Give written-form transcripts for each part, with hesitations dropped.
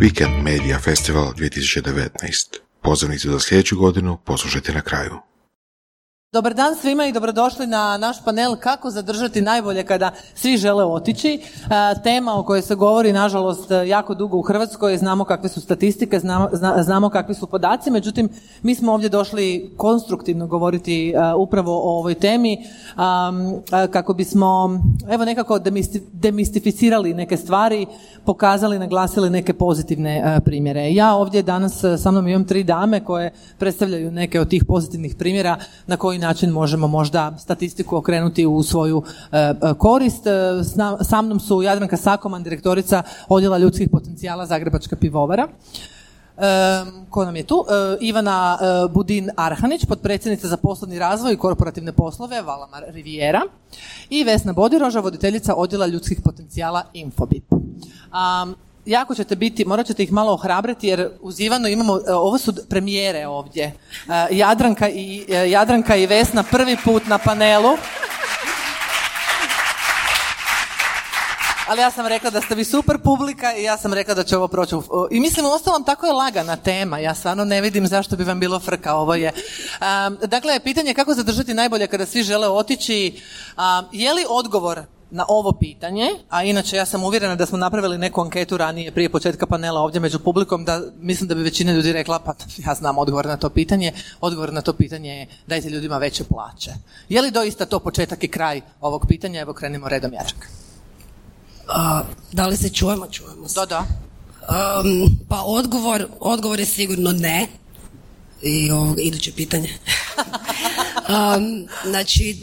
Weekend Media Festival 2019. Pozivnicu za sljedeću godinu poslušajte na kraju. Dobar dan svima i dobrodošli na naš panel Kako zadržati najbolje kada svi žele otići. Tema o kojoj se govori, nažalost, jako dugo u Hrvatskoj, znamo kakve su statistike, znamo kakvi su podaci, međutim, mi smo ovdje došli konstruktivno govoriti upravo o ovoj temi, kako bismo, evo, nekako demistificirali neke stvari, pokazali, naglasili neke pozitivne primjere. Ja ovdje danas sa mnom imam tri dame koje predstavljaju neke od tih pozitivnih primjera na koji način možemo možda statistiku okrenuti u svoju korist. Sa mnom su Jadranka Sakoman, direktorica Odjela ljudskih potencijala Zagrebačka pivovara. Ko nam je tu? Ivana Budin-Arhanić, potpredsjednica za poslovni razvoj i korporativne poslove Valamar Riviera. I Vesna Bodiroža, voditeljica Odjela ljudskih potencijala Infobip. Jako ćete biti, morat ćete ih malo ohrabriti jer uz Ivanu imamo, ovo su premijere ovdje. Jadranka i Vesna prvi put na panelu. Ali ja sam rekla da ste vi super publika i ja sam rekla da će ovo proći. I mislim, uostalom, tako je lagana tema. Ja stvarno ne vidim zašto bi vam bilo frka, ovo je. Dakle, pitanje je kako zadržati najbolje kada svi žele otići. Je li odgovor na ovo pitanje, a inače ja sam uvjerena da smo napravili neku anketu ranije prije početka panela ovdje među publikom, da mislim da bi većina ljudi rekla, pa ja znam odgovor na to pitanje. Odgovor na to pitanje je dajte ljudima veće plaće. Je li doista to početak i kraj ovog pitanja? Evo, krenimo redom, Jačak. Da li se čujemo? Čujemo se. Da. Pa odgovor je sigurno ne. I iduće pitanje. Znači,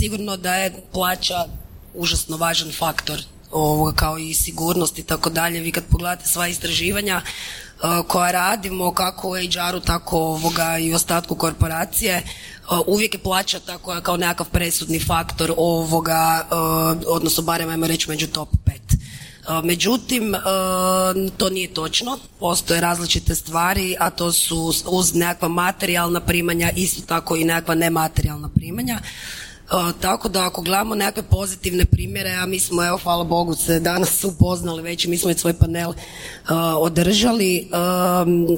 sigurno da je plaća užasno važan faktor, kao i sigurnost i tako dalje. Vi kad pogledate sva istraživanja koja radimo, kako u HR-u, tako i ostatku korporacije, uvijek je plaća tako kao nekakav presudni faktor, odnosno barem ajmo reći među top 5. Međutim, to nije točno, postoje različite stvari, a to su uz nekakva materijalna primanja, isto tako i nekakva nematerijalna primanja. Tako da ako gledamo nekakve pozitivne primjere, a mi smo, evo, hvala Bogu, se danas upoznali već i mi smo i svoj panel održali,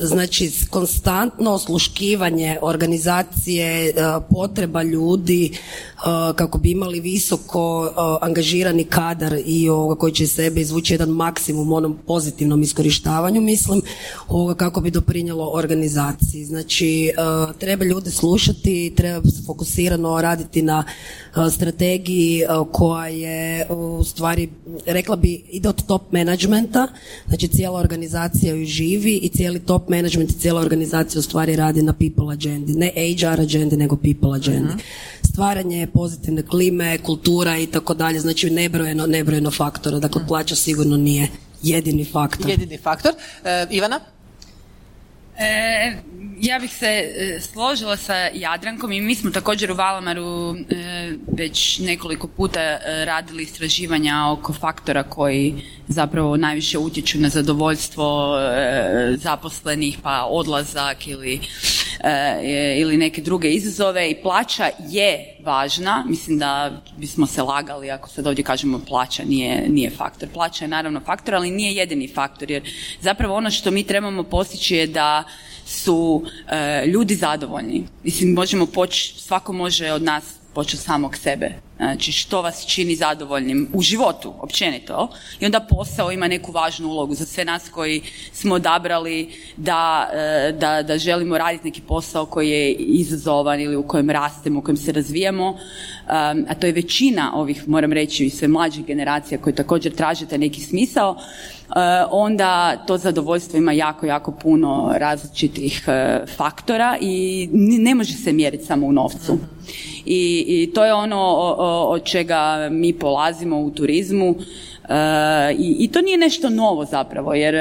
znači konstantno osluškivanje organizacije, potreba ljudi kako bi imali visoko angažirani kadar i koji će sebe izvući jedan maksimum onom pozitivnom iskorištavanju, mislim, kako bi doprinjelo organizaciji. Znači, treba ljude slušati, treba se fokusirano raditi na strategiji koja je u stvari, rekla bi, ide od top menadžmenta, znači cijela organizacija ju živi i cijeli top menadžment i cijela organizacija u stvari radi na people agendi, ne HR agendi nego people agendi. Uh-huh. Stvaranje pozitivne klime, kultura i tako dalje, znači nebrojeno faktora, dakle plaća sigurno nije jedini faktor. Ivana? Ja bih se složila sa Jadrankom i mi smo također u Valamaru već nekoliko puta radili istraživanja oko faktora koji zapravo najviše utječu na zadovoljstvo zaposlenih, pa odlazak ili neke druge izazove, i plaća je važna. Mislim da bismo se lagali ako sad ovdje kažemo plaća nije faktor. Plaća je naravno faktor, ali nije jedini faktor, jer zapravo ono što mi trebamo postići je da su ljudi zadovoljni. Mislim, možemo svako može od nas početi samog sebe. Znači, što vas čini zadovoljnim u životu, općenito. I onda posao ima neku važnu ulogu za sve nas koji smo odabrali da želimo raditi neki posao koji je izazovan ili u kojem rastemo, u kojem se razvijamo. A to je većina ovih, moram reći, i sve mlađih generacija koji također traže taj neki smisao. Onda to zadovoljstvo ima jako, jako puno različitih faktora i ne može se mjeriti samo u novcu. I to je ono od čega mi polazimo u turizmu. I to nije nešto novo zapravo, jer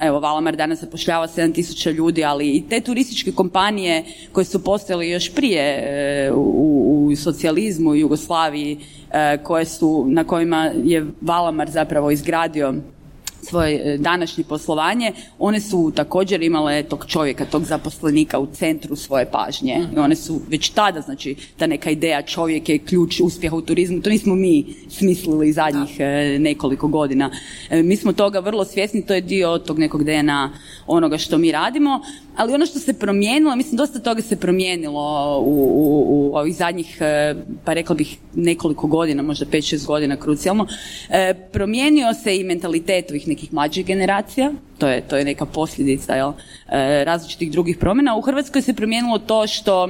evo, Valamar danas zapošljava 7.000 ljudi, ali i te turističke kompanije koje su postojale još prije u socijalizmu u Jugoslaviji, na kojima je Valamar zapravo izgradio svoje današnje poslovanje, one su također imale tog čovjeka, tog zaposlenika u centru svoje pažnje. One su već tada, znači, ta neka ideja čovjek je ključ uspjeha u turizmu, to nismo mi smislili zadnjih nekoliko godina. Mi smo toga vrlo svjesni, to je dio tog nekog DNA onoga što mi radimo, ali ono što se promijenilo, mislim dosta toga se promijenilo u ovih zadnjih, pa rekla bih nekoliko godina, možda 5-6 godina krucijalno, promijenio se i mentalitet ovih nekih mlađih generacija, to je neka posljedica različitih drugih promjena. U Hrvatskoj se promijenilo to što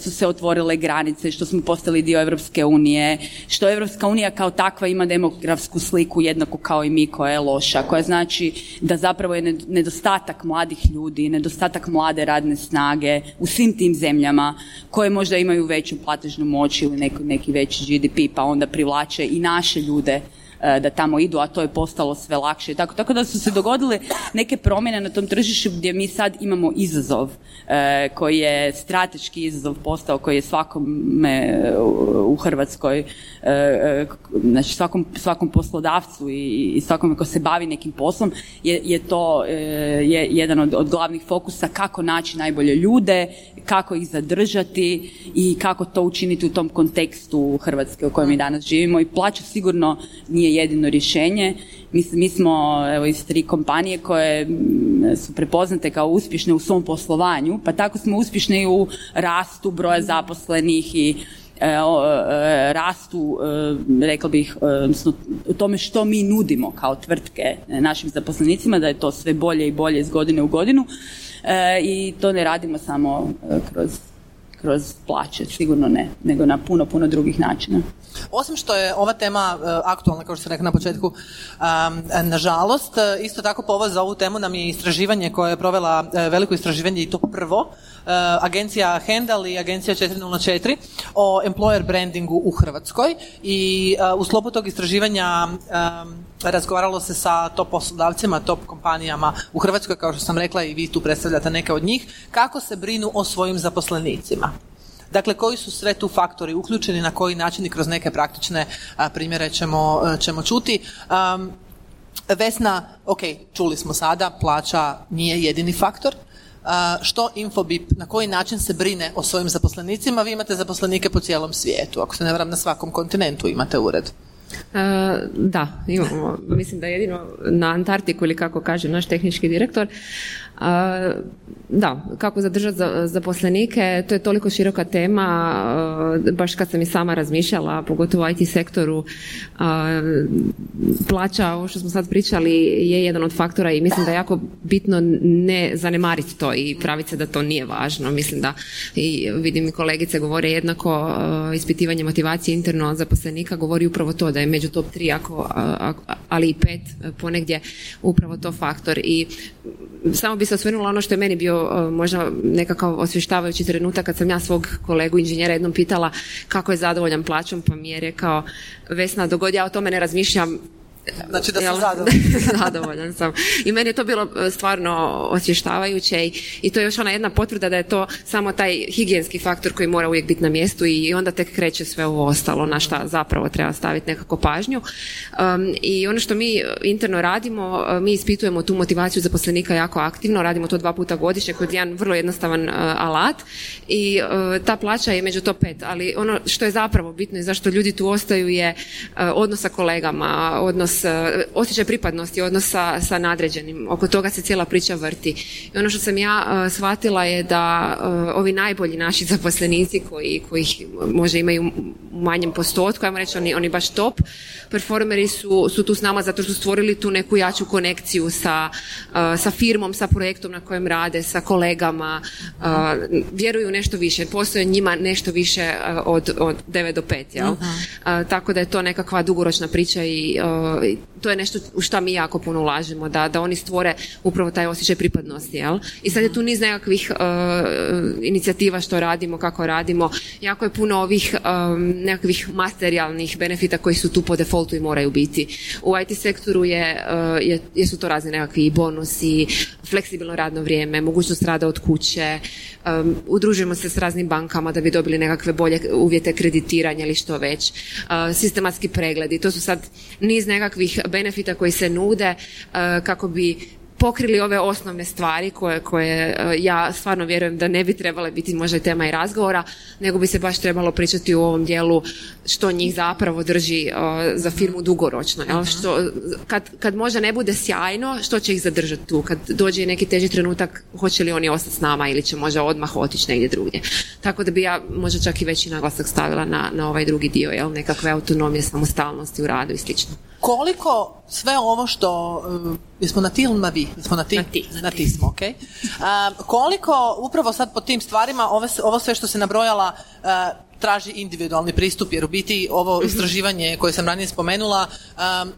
su se otvorile granice, što smo postali dio Europske unije, što Europska unija kao takva ima demografsku sliku jednako kao i mi, koja je loša, koja znači da zapravo je nedostatak mladih ljudi, nedostatak mlade radne snage u svim tim zemljama koje možda imaju veću platežnu moć ili neki veći GDP, pa onda privlače i naše ljude da tamo idu, a to je postalo sve lakše. Tako da su se dogodile neke promjene na tom tržištu gdje mi sad imamo izazov koji je strateški izazov postao, koji je svakome u Hrvatskoj, znači svakom poslodavcu i svakome ko se bavi nekim poslom, je to jedan od glavnih fokusa, kako naći najbolje ljude, kako ih zadržati i kako to učiniti u tom kontekstu Hrvatske u kojem mi danas živimo. I plaća sigurno nije jedino rješenje. Mi smo iz 3 kompanije koje su prepoznate kao uspješne u svom poslovanju, pa tako smo uspješne i u rastu broja zaposlenih i rastu, rekla bih, u tome što mi nudimo kao tvrtke našim zaposlenicima, da je to sve bolje i bolje iz godine u godinu, i to ne radimo samo kroz plaće, sigurno ne, nego na puno, puno drugih načina. Osim što je ova tema aktualna, kao što sam rekla na početku, nažalost, isto tako povod za ovu temu nam je istraživanje koje je provela, veliko istraživanje, i to prvo, agencija Hendal i agencija 404 o employer brandingu u Hrvatskoj, i u sklopu tog istraživanja razgovaralo se sa top poslodavcima, top kompanijama u Hrvatskoj, kao što sam rekla i vi tu predstavljate neke od njih, kako se brinu o svojim zaposlenicima. Dakle, koji su sve tu faktori uključeni, na koji način, i kroz neke praktične primjere ćemo čuti. Vesna, ok, čuli smo sada, plaća nije jedini faktor. Što Infobip, na koji način se brine o svojim zaposlenicima? Vi imate zaposlenike po cijelom svijetu, ako se ne varam na svakom kontinentu imate ured. Da, imamo. Mislim da jedino na Antarktiku, ili kako kaže naš tehnički direktor. Da, kako zadržati zaposlenike, to je toliko široka tema, baš kad sam i sama razmišljala, pogotovo u IT sektoru, plaća, ovo što smo sad pričali, je jedan od faktora, i mislim da je jako bitno ne zanemariti to i praviti se da to nije važno. Mislim da, i vidim i kolegice govore jednako, ispitivanje motivacije interno zaposlenika govori upravo to, da je među top 3, ali i 5 ponegdje, upravo to faktor. I samo bi se osvrnula ono što je meni bio možda nekakav osvještavajući trenutak kad sam ja svog kolegu inženjera jednom pitala kako je zadovoljan plaćom, pa mi je rekao: Vesna, dogod ja o tome ne razmišljam, znači da sam zadovoljan. Zadovoljan sam. I meni je to bilo stvarno osvještavajuće, i to je još ona jedna potvrda da je to samo taj higijenski faktor koji mora uvijek biti na mjestu, i onda tek kreće sve ovo ostalo na šta zapravo treba staviti nekako pažnju. I ono što mi interno radimo, mi ispitujemo tu motivaciju zaposlenika jako aktivno, radimo to 2 puta godišnje kod jedan vrlo jednostavan alat, i ta plaća je među top 5, ali ono što je zapravo bitno i zašto ljudi tu ostaju je odnos sa kolegama, odnos, osjećaj pripadnosti, odnos sa nadređenim. Oko toga se cijela priča vrti. I ono što sam ja shvatila je da ovi najbolji naši zaposlenici koji možda imaju u manjem postotku, ajmo reći oni baš top performeri, su tu s nama zato što su stvorili tu neku jaču konekciju sa firmom, sa projektom na kojem rade, sa kolegama, vjeruju nešto više, postoje njima nešto više od 9 do 5, jel? Tako da je to nekakva dugoročna priča, i to je nešto u šta mi jako puno ulažemo, da oni stvore upravo taj osjećaj pripadnosti, jel? I sad je tu niz nekakvih inicijativa što radimo, kako radimo. Jako je puno ovih nekakvih materijalnih benefita koji su tu po defaultu i moraju biti. U IT sektoru jesu to razni nekakvi bonusi, fleksibilno radno vrijeme, mogućnost rada od kuće, udružujemo se s raznim bankama da bi dobili nekakve bolje uvjete kreditiranja ili što već, sistematski pregledi, to su sad niz nekakvih benefita koji se nude kako bi pokrili ove osnovne stvari koje ja stvarno vjerujem da ne bi trebale biti možda i tema i razgovora, nego bi se baš trebalo pričati u ovom dijelu što njih zapravo drži za firmu dugoročno. Jel? Što, kad možda ne bude sjajno, što će ih zadržati tu? Kad dođe neki teži trenutak, hoće li oni ostati s nama ili će možda odmah otići negdje drugdje? Tako da bi ja možda čak i veći naglasak stavila na ovaj drugi dio, jel? Nekakve autonomije, samostalnosti u radu i slično. Koliko sve ovo što... Jesmo na ti ili na vi? Jesmo na ti? Na ti smo, okej. Okay. Koliko upravo sad po tim stvarima ovo sve što se nabrojala traži individualni pristup, jer u biti ovo istraživanje koje sam ranije spomenula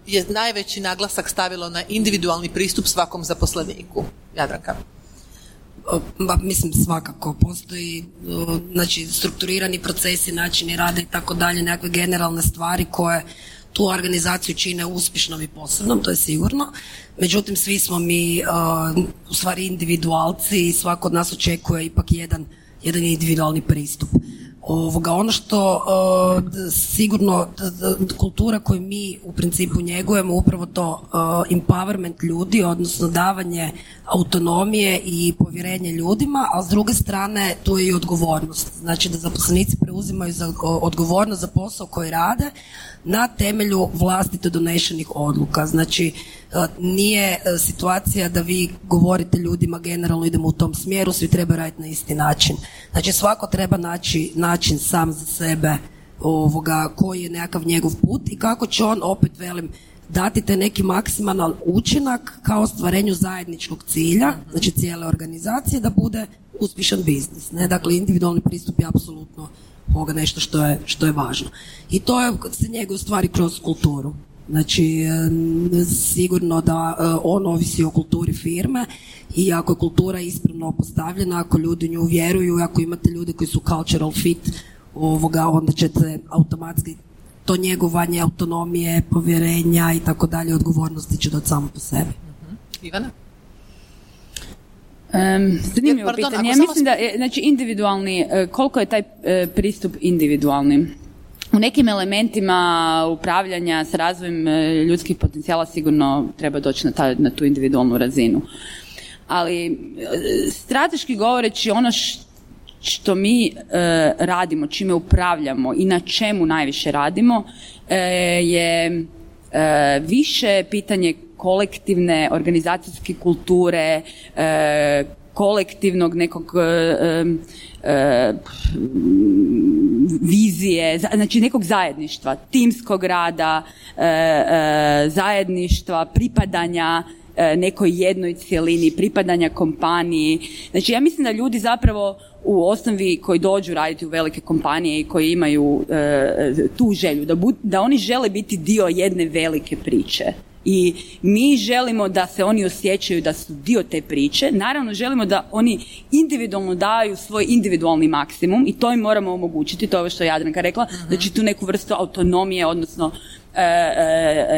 je najveći naglasak stavilo na individualni pristup svakom zaposleniku. Jadranka. Ba, mislim, svakako postoji znači, strukturirani procesi, načini rada i tako dalje, nekakve generalne stvari koje tu organizaciju čine uspješnom i posebnom, to je sigurno. Međutim, svi smo mi u stvari individualci i svako od nas očekuje ipak jedan individualni pristup. Ono što sigurno kultura koju mi u principu njegujemo, upravo to empowerment ljudi, odnosno davanje autonomije i povjerenje ljudima, a s druge strane tu je i odgovornost. Znači da zaposlenici preuzimaju odgovornost za posao koji rade na temelju vlastito donešenih odluka. Znači nije situacija da vi govorite ljudima generalno idemo u tom smjeru, svi treba raditi na isti način. Znači svako treba naći način sam za sebe koji je nekakav njegov put i kako će on, opet velim, dati te neki maksimalan učinak kao ostvarenju zajedničkog cilja, znači cijele organizacije, da bude uspješan biznis. Ne? Dakle, individualni pristup je apsolutno nešto što je važno. I to se njeguje u stvari kroz kulturu. Znači, sigurno da on ovisi o kulturi firme i ako je kultura ispravno postavljena, ako ljudi u nju vjeruju, ako imate ljude koji su cultural fit, onda ćete automatski to njegovanje autonomije, povjerenja i tako dalje, odgovornosti će doći samo po sebi. Ivana? Zanimljivo pitanje. Ja mislim da je, znači, individualni, koliko je taj pristup individualni? U nekim elementima upravljanja s razvojem ljudskih potencijala sigurno treba doći na tu individualnu razinu. Ali strateški govoreći, ono što mi radimo, čime upravljamo i na čemu najviše radimo je više pitanje kolektivne organizacijske kulture, kolektivnog nekog vizije, znači nekog zajedništva, timskog rada, zajedništva, pripadanja nekoj jednoj cjelini, pripadanja kompaniji. Znači ja mislim da ljudi zapravo u osnovi koji dođu raditi u velike kompanije i koji imaju tu želju, da oni žele biti dio jedne velike priče. I mi želimo da se oni osjećaju da su dio te priče. Naravno, želimo da oni individualno daju svoj individualni maksimum i to im moramo omogućiti, to je što je Jadranka rekla, znači tu neku vrstu autonomije, odnosno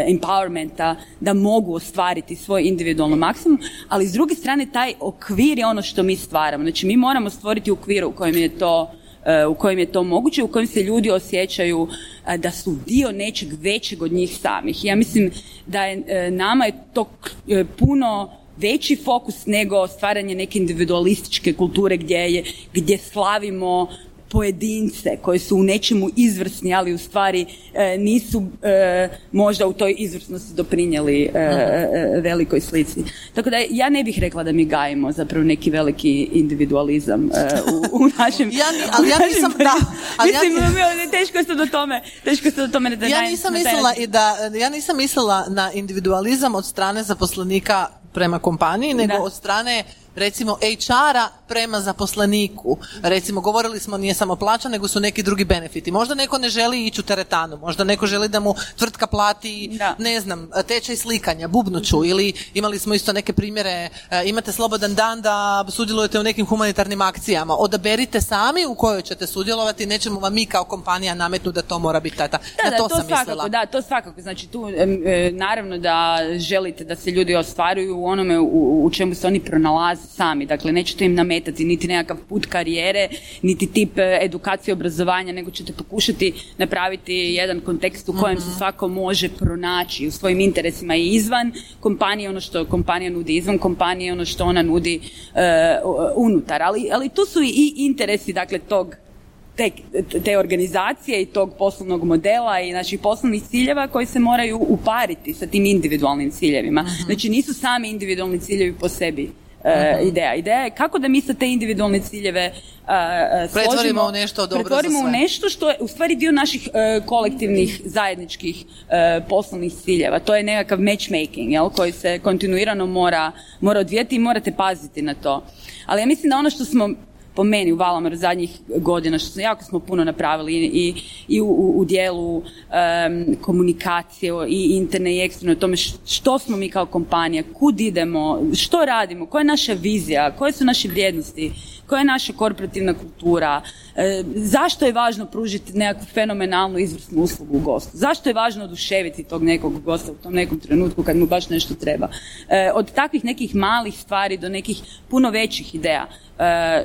empowermenta, da mogu ostvariti svoj individualni maksimum, ali s druge strane taj okvir je ono što mi stvaramo. Znači mi moramo stvoriti okvir u kojem je to moguće, u kojem se ljudi osjećaju da su dio nečeg većeg od njih samih. Ja mislim da je nama je to puno veći fokus nego stvaranje neke individualističke kulture gdje slavimo pojedince koji su u nečemu izvrsni, ali u stvari nisu možda u toj izvrsnosti doprinijeli velikoj slici. Tako da ja ne bih rekla da mi gajimo zapravo neki veliki individualizam u našem... Ja nisam mislila na individualizam od strane zaposlenika prema kompaniji, nego od strane recimo HR-a prema zaposleniku. Recimo, govorili smo, nije samo plaća, nego su neki drugi benefiti. Možda neko ne želi ići u teretanu, možda neko želi da mu tvrtka plati, ne znam, tečaj slikanja, bubnuću, ili imali smo isto neke primjere, imate slobodan dan da sudjelujete u nekim humanitarnim akcijama. Odaberite sami u kojoj ćete sudjelovati, nećemo vam mi kao kompanija nametnu da to mora biti tata. Da, to sam mislila. Da, to svakako. Znači, tu naravno da želite da se ljudi ostvaruju u onome u čemu se oni pronalaze sami. Dakle, nećete im nametati niti nekakav put karijere, niti tip edukacije, obrazovanja, nego ćete pokušati napraviti jedan kontekst u kojem se svako može pronaći u svojim interesima i izvan kompanije, ono što kompanija nudi izvan kompanije, ono što ona nudi unutar. Ali tu su i interesi, dakle, tog te organizacije i tog poslovnog modela i znači poslovnih ciljeva koji se moraju upariti sa tim individualnim ciljevima. Znači nisu sami individualni ciljevi po sebi ideja. Ideja je kako da mi sa te individualne ciljeve pretvorimo u nešto dobro za sve. Pretvorimo u nešto što je u stvari dio naših kolektivnih, zajedničkih poslovnih ciljeva. To je nekakav matchmaking, jel, koji se kontinuirano mora odvijati i morate paziti na to. Ali ja mislim da ono što smo po meni u Valamaru zadnjih godina, što jako smo puno napravili i u dijelu komunikacije i interne i eksterne, o tome što smo mi kao kompanija, kud idemo, što radimo, koja je naša vizija, koje su naše vrijednosti, koja je naša korporativna kultura, zašto je važno pružiti nekakvu fenomenalnu izvrsnu uslugu gostu, zašto je važno oduševiti tog nekog gosta u tom nekom trenutku kad mu baš nešto treba. Od takvih nekih malih stvari do nekih puno većih ideja.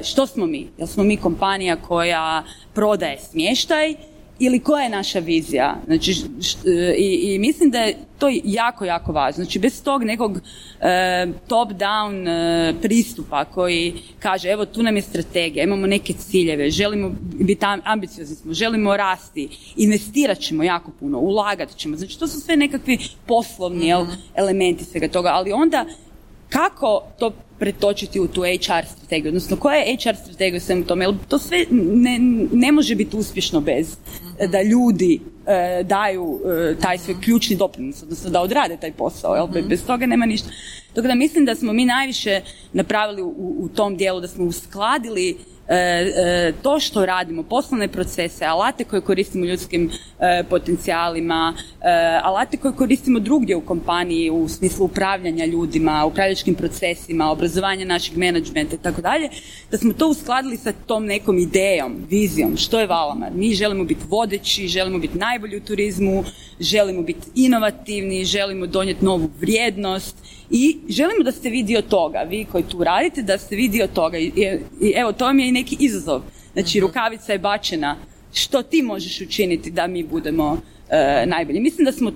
Što smo mi? Jel smo mi kompanija koja prodaje smještaj ili koja je naša vizija? Znači, i mislim da je to jako, jako važno. Znači, bez tog nekog top-down pristupa koji kaže, evo, tu nam je strategija, imamo neke ciljeve, želimo biti ambiciozni smo, želimo rasti, investirat ćemo jako puno, ulagat ćemo. Znači, to su sve nekakvi poslovni elementi svega toga, ali onda kako to pretočiti u tu HR strategiju, odnosno koja je HR strategija svemu tome, jer to sve ne može biti uspješno bez da ljudi daju taj svoj ključni doprinos, odnosno da odrade taj posao, jel? Bez toga nema ništa. Dok da mislim da smo mi najviše napravili u tom dijelu, da smo uskladili to što radimo, poslovne procese, alate koje koristimo ljudskim potencijalima, alate koje koristimo drugdje u kompaniji u smislu upravljanja ljudima, upravljačkim procesima, obrazovanja našeg menadžmenta i tako dalje, da smo to uskladili sa tom nekom idejom, vizijom, što je Valamar. Mi želimo biti vodeći, želimo biti najbolji u turizmu, želimo biti inovativni, želimo donijeti novu vrijednost i želimo da ste vi dio toga, vi koji tu radite, da ste vi dio toga. I evo, to mi je i neki izazov. Znači, rukavica je bačena. Što ti možeš učiniti da mi budemo najbolji? Mislim da smo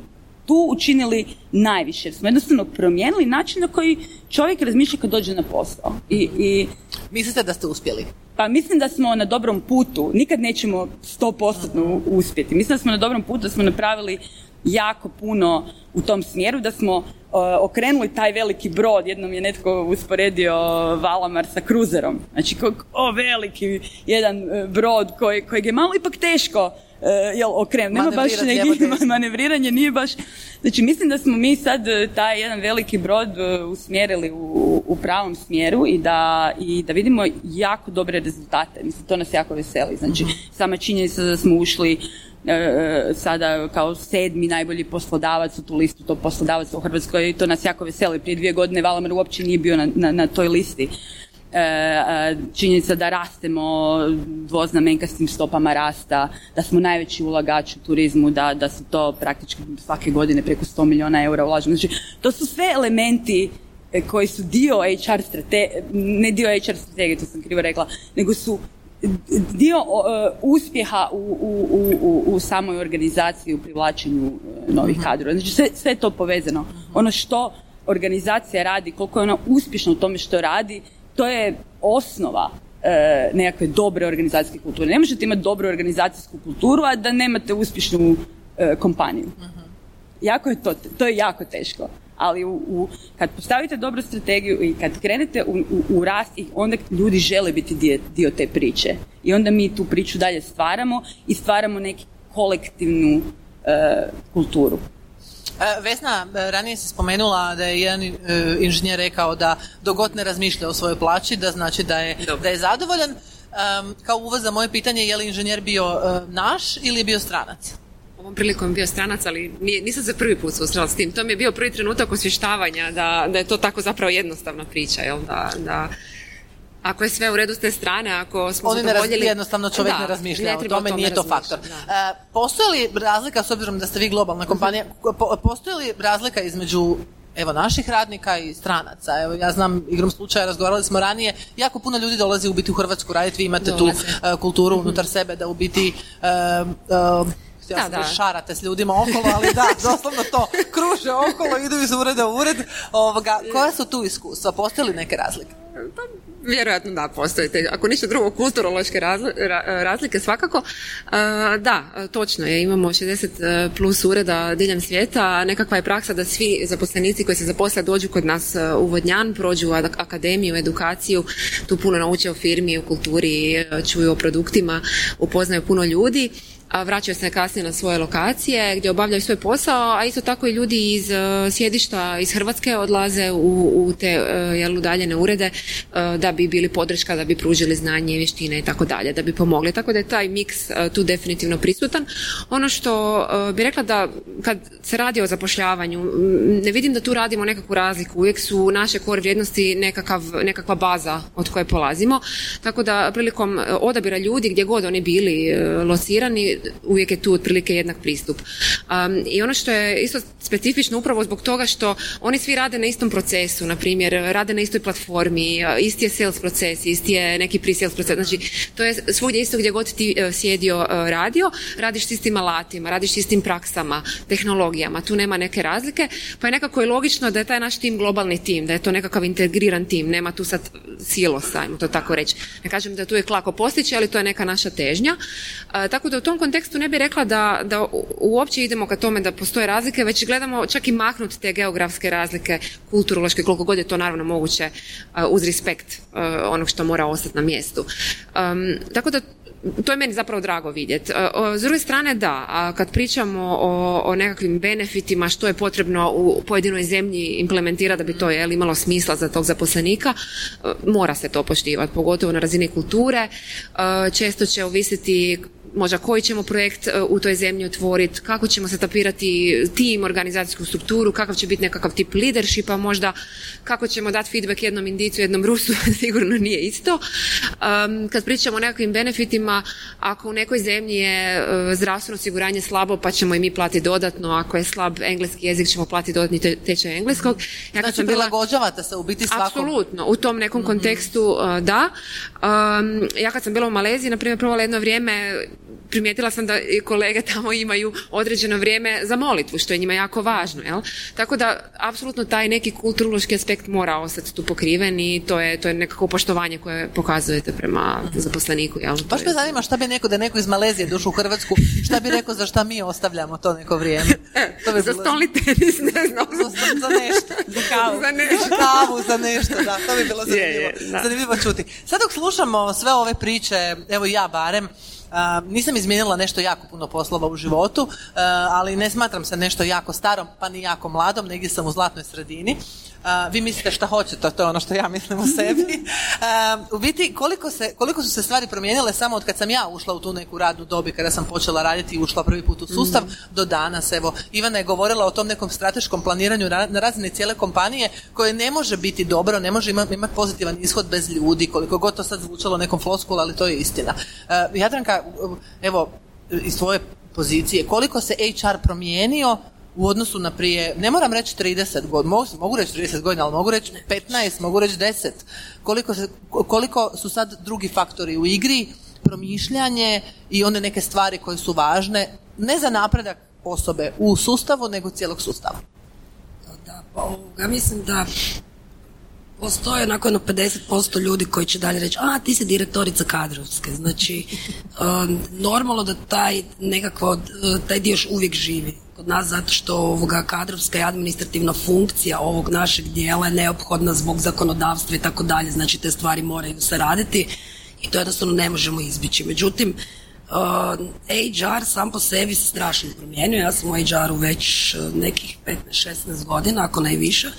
tu učinili najviše. Jer smo jednostavno promijenili način na koji čovjek razmišlja kad dođe na posao. Mislite da ste uspjeli? Pa mislim da smo na dobrom putu. Nikad nećemo 100% uspjeti. Mislim da smo na dobrom putu, da smo napravili jako puno u tom smjeru, da smo okrenuli taj veliki brod. Jednom je netko usporedio Valamar sa kruzerom. Znači, veliki jedan brod kojeg je malo ipak teško okrenuti. Nema baš manevriranje, nije baš... Znači, mislim da smo mi sad taj jedan veliki brod usmjerili u pravom smjeru i da vidimo jako dobre rezultate. Mislim, to nas jako veseli. Znači, sama činjenica da smo ušli sada kao 7. najbolji poslodavac u tu listu, to poslodavac u Hrvatskoj, i to nas jako veseli. Prije 2 godine Valamar uopće nije bio na toj listi. Činjenica da rastemo dvoznamenkastim stopama rasta, da smo najveći ulagač u turizmu, da se to praktički svake godine preko 100 milijuna eura ulažemo. Znači, to su sve elementi koji su dio HR strategije, ne dio HR strategije, to sam krivo rekla, nego su dio uspjeha u samoj organizaciji, u privlačenju novih kadrova. Znači, sve je to povezano. Ono što organizacija radi, koliko je ona uspješna u tome što radi, to je osnova nekakve dobre organizacijske kulture. Ne možete imati dobru organizacijsku kulturu, a da nemate uspješnu kompaniju. Jako je to je jako teško. Ali kad postavite dobru strategiju i kad krenete u rast, onda ljudi žele biti dio te priče. I onda mi tu priču dalje stvaramo i stvaramo neku kolektivnu kulturu. Vesna, ranije si spomenula da je jedan inženjer rekao da dogod ne razmišlja o svojoj plaći, da znači da je zadovoljan. Kao uvod za moje pitanje, je li inženjer bio naš ili je bio stranac? Ovom prilikom je bio stranac, ali nisam se prvi put susrela s tim. To mi je bio prvi trenutak osvještavanja da je to tako zapravo jednostavna priča, jel? Da ako je sve u redu s te strane, ako smo oni zadovoljili... Jednostavno čovjek ne razmišlja o tome, nije to faktor. Postoji li razlika, s obzirom da ste vi globalna kompanija, postoji li razlika između naših radnika i stranaca? Evo, ja znam, igrom slučaja, razgovarali smo ranije, jako puno ljudi dolazi u biti u Hrvatsku raditi, vi imate tu kulturu unutar sebe da u biti... šarate s ljudima okolo, ali da, doslovno to, kruže okolo, idu iz ureda u ured. Koja su tu iskustva? Postoje li neke razlike? Pa, vjerojatno da, postoje. Ako ništa drugo, kulturološke razlike svakako. Da, točno je, imamo 60 plus ureda diljem svijeta. Nekakva je praksa da svi zaposlenici koji se zaposle dođu kod nas u Vodnjan, prođu akademiju, edukaciju, tu puno nauče o firmi, o kulturi, čuju o produktima, upoznaju puno ljudi. A vraćaju se kasnije na svoje lokacije gdje obavljaju svoj posao, a isto tako i ljudi iz sjedišta iz Hrvatske odlaze u te udaljene urede da bi bili podrška, da bi pružili znanje, vještine i tako dalje, da bi pomogli. Tako da je taj miks tu definitivno prisutan. Ono što bi rekla da kad se radi o zapošljavanju, ne vidim da tu radimo nekakvu razliku. Uvijek su naše core vrijednosti nekakva baza od koje polazimo. Tako da prilikom odabira ljudi gdje god oni bili locirani, uvijek je tu otprilike jednak pristup. I ono što je isto specifično upravo zbog toga što oni svi rade na istom procesu, na primjer, rade na istoj platformi, isti je sales proces, isti je neki pre-sales proces, znači to je svugdje isto gdje god ti sjedio radio, radiš s istim alatima, radiš s istim praksama, tehnologijama, tu nema neke razlike, pa je nekako i logično da je taj naš tim globalni tim, da je to nekakav integriran tim, nema tu sad silosa, ajmo to tako reći. Ne kažem da tu je lako postići, ali to je neka naša težnja. Tako da u tom kontekstu ne bih rekla da uopće idemo ka tome da postoje razlike, već gledamo čak i maknuti te geografske razlike, kulturološke, koliko god je to naravno moguće, uz respekt onog što mora ostati na mjestu. Tako da to je meni zapravo drago vidjeti. S druge strane, da, kad pričamo o nekakvim benefitima, što je potrebno u pojedinoj zemlji implementirati da bi to imalo smisla za tog zaposlenika, mora se to poštivati, pogotovo na razini kulture. Često će ovisiti možda koji ćemo projekt u toj zemlji otvoriti, kako ćemo se tapirati tim, organizacijsku strukturu, kakav će biti nekakav tip leadershipa, možda kako ćemo dati feedback jednom Indicu, jednom Rusu, sigurno nije isto. Kad pričamo o nekakvim benefitima, ako u nekoj zemlji je zdravstveno osiguranje slabo, pa ćemo i mi platiti dodatno, ako je slab engleski jezik ćemo platiti dodatni tečaj engleskog. Ja znači prilagođavate se u biti svakom? Apsolutno, u tom nekom kontekstu da. Ja kad sam bila u Maleziji, na primjer, provala jedno vrijeme, primijetila sam da kolege tamo imaju određeno vrijeme za molitvu, što je njima jako važno, jel? Tako da, apsolutno taj neki kulturološki aspekt mora ostati tu pokriven i to je nekako poštovanje koje pokazujete prema zaposleniku, jel? Baš me zanima šta bi neko, da je neko iz Malezije došao u Hrvatsku, šta bi rekao za šta mi ostavljamo to neko vrijeme? To bi za stolni tenis, ne znam. Za nešto, za kavu. Za nešto, da, to bi bilo zanimljivo. Zanimljivo čuti. Sad dok slušamo sve ove priče, evo ja barem, nisam izmijenila nešto jako puno poslova u životu, ali ne smatram se nešto jako starom, pa ni jako mladom, negdje sam u zlatnoj sredini. Vi mislite šta hoćete, to je ono što ja mislim o sebi. U biti, koliko su se stvari promijenile samo od kad sam ja ušla u tu neku radnu dobi, kada sam počela raditi i ušla prvi put u sustav, do danas. Evo, Ivana je govorila o tom nekom strateškom planiranju na razini cijele kompanije, koje ne može biti dobro, ne može imati pozitivan ishod bez ljudi, koliko god to sad zvučalo nekom floskulu, ali to je istina. Jadranka, evo, iz svoje pozicije, koliko se HR promijenio u odnosu na prije, ne moram reći 30 godina, mogu reći 30 godina, ali mogu reći 15, mogu reći 10. Koliko su sad drugi faktori u igri, promišljanje i one neke stvari koje su važne, ne za napredak osobe u sustavu, nego cijelog sustava? Mislim da postoje onako 50% ljudi koji će dalje reći, ti si direktorica kadrovske. Znači, normalno da taj dio još uvijek živi kod nas, zato što kadrovska i administrativna funkcija ovog našeg dijela je neophodna zbog zakonodavstva i tako dalje. Znači, te stvari moraju se raditi i to jednostavno ne možemo izbjeći. Međutim, HR sam po sebi se strašno promijenio. Ja sam u HR-u već nekih 15-16 godina, ako ne i više.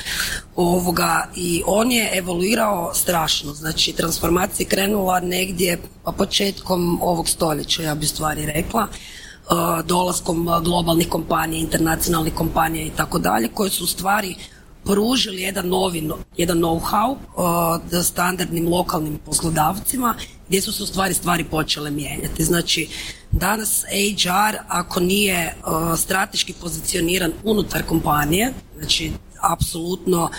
I on je evoluirao strašno. Znači, transformacija krenula negdje početkom ovog stoljeća, ja bih stvari rekla, dolaskom globalnih kompanija, internacionalnih kompanija i tako dalje, koje su u stvari pružili jedan know-how standardnim lokalnim poslodavcima, gdje su se u stvari počele mijenjati. Znači, danas HR, ako nije strateški pozicioniran unutar kompanije, znači, apsolutno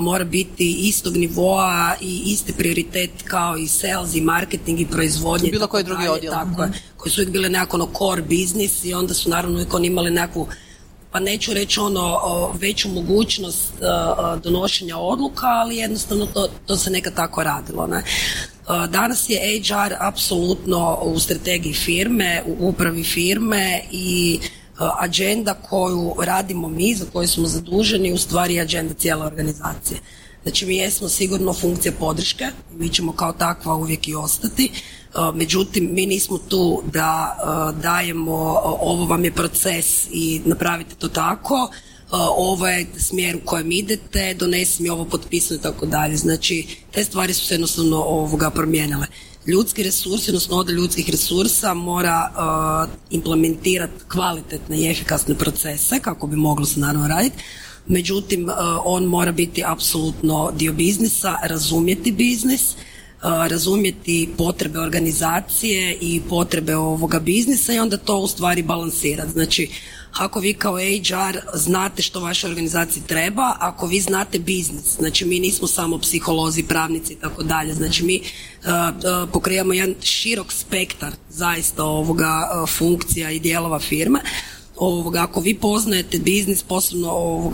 mora biti istog nivoa i isti prioritet kao i sales i marketing i proizvodnje. Bilo koji drugi odjel. Tako, koji su uvijek bile nekako core business i onda su naravno uvijek oni imali nekakvu, pa neću reći veću mogućnost donošenja odluka, ali jednostavno to se nekad tako radilo. Ne? Danas je HR apsolutno u strategiji firme, u upravi firme i agenda koju radimo mi, za koju smo zaduženi, u stvari je agenda cijele organizacije. Znači, mi jesmo sigurno funkcija podrške, mi ćemo kao takva uvijek i ostati, međutim, mi nismo tu da dajemo ovo vam je proces i napravite to tako, ovo je smjer u kojem idete, donesi mi ovo, potpisano i tako dalje. Znači, te stvari su se jednostavno promijenile. Ljudski resursi, odnosno od ljudskih resursa mora implementirati kvalitetne i efikasne procese, kako bi moglo se naravno raditi. Međutim, on mora biti apsolutno dio biznisa, razumjeti biznis, razumjeti potrebe organizacije i potrebe biznisa i onda to u stvari balansirati. Znači, ako vi kao HR znate što vašoj organizaciji treba, ako vi znate biznis, znači mi nismo samo psiholozi, pravnici i tako dalje, znači mi pokrijamo jedan širok spektar zaista funkcija i dijelova firme. Ako vi poznajete biznis, posebno u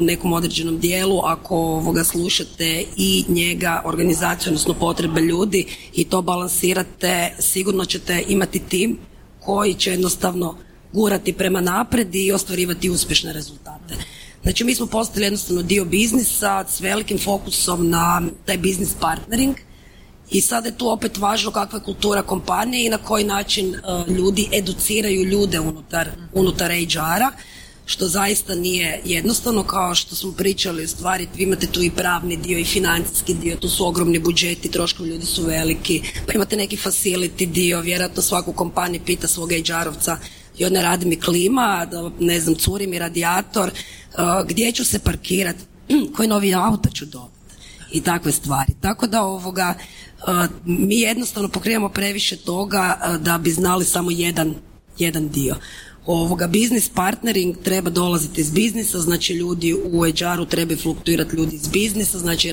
nekom određenom dijelu, ako slušate i njega, organizaciju, odnosno potrebe ljudi i to balansirate, sigurno ćete imati tim koji će jednostavno gurati prema naprijed i ostvarivati uspješne rezultate. Znači, mi smo postali jednostavno dio biznisa s velikim fokusom na taj biznis partnering. I sad je tu opet važno kakva je kultura kompanije i na koji način ljudi educiraju ljude unutar HR-a, što zaista nije jednostavno, kao što smo pričali, stvari, vi imate tu i pravni dio i financijski dio, tu su ogromni budžeti, troškovi ljudi su veliki, pa imate neki facility dio, vjerojatno svaku kompaniju pita svog HR-ovca, i onda radi mi klima, ne znam, curi mi radijator, gdje ću se parkirati, koji novi auto ću dobiti i takve stvari. Tako da mi jednostavno pokrivamo previše toga da bi znali samo jedan dio. Biznis partnering treba dolaziti iz biznisa, znači ljudi u HR-u treba fluktuirati ljudi iz biznisa, znači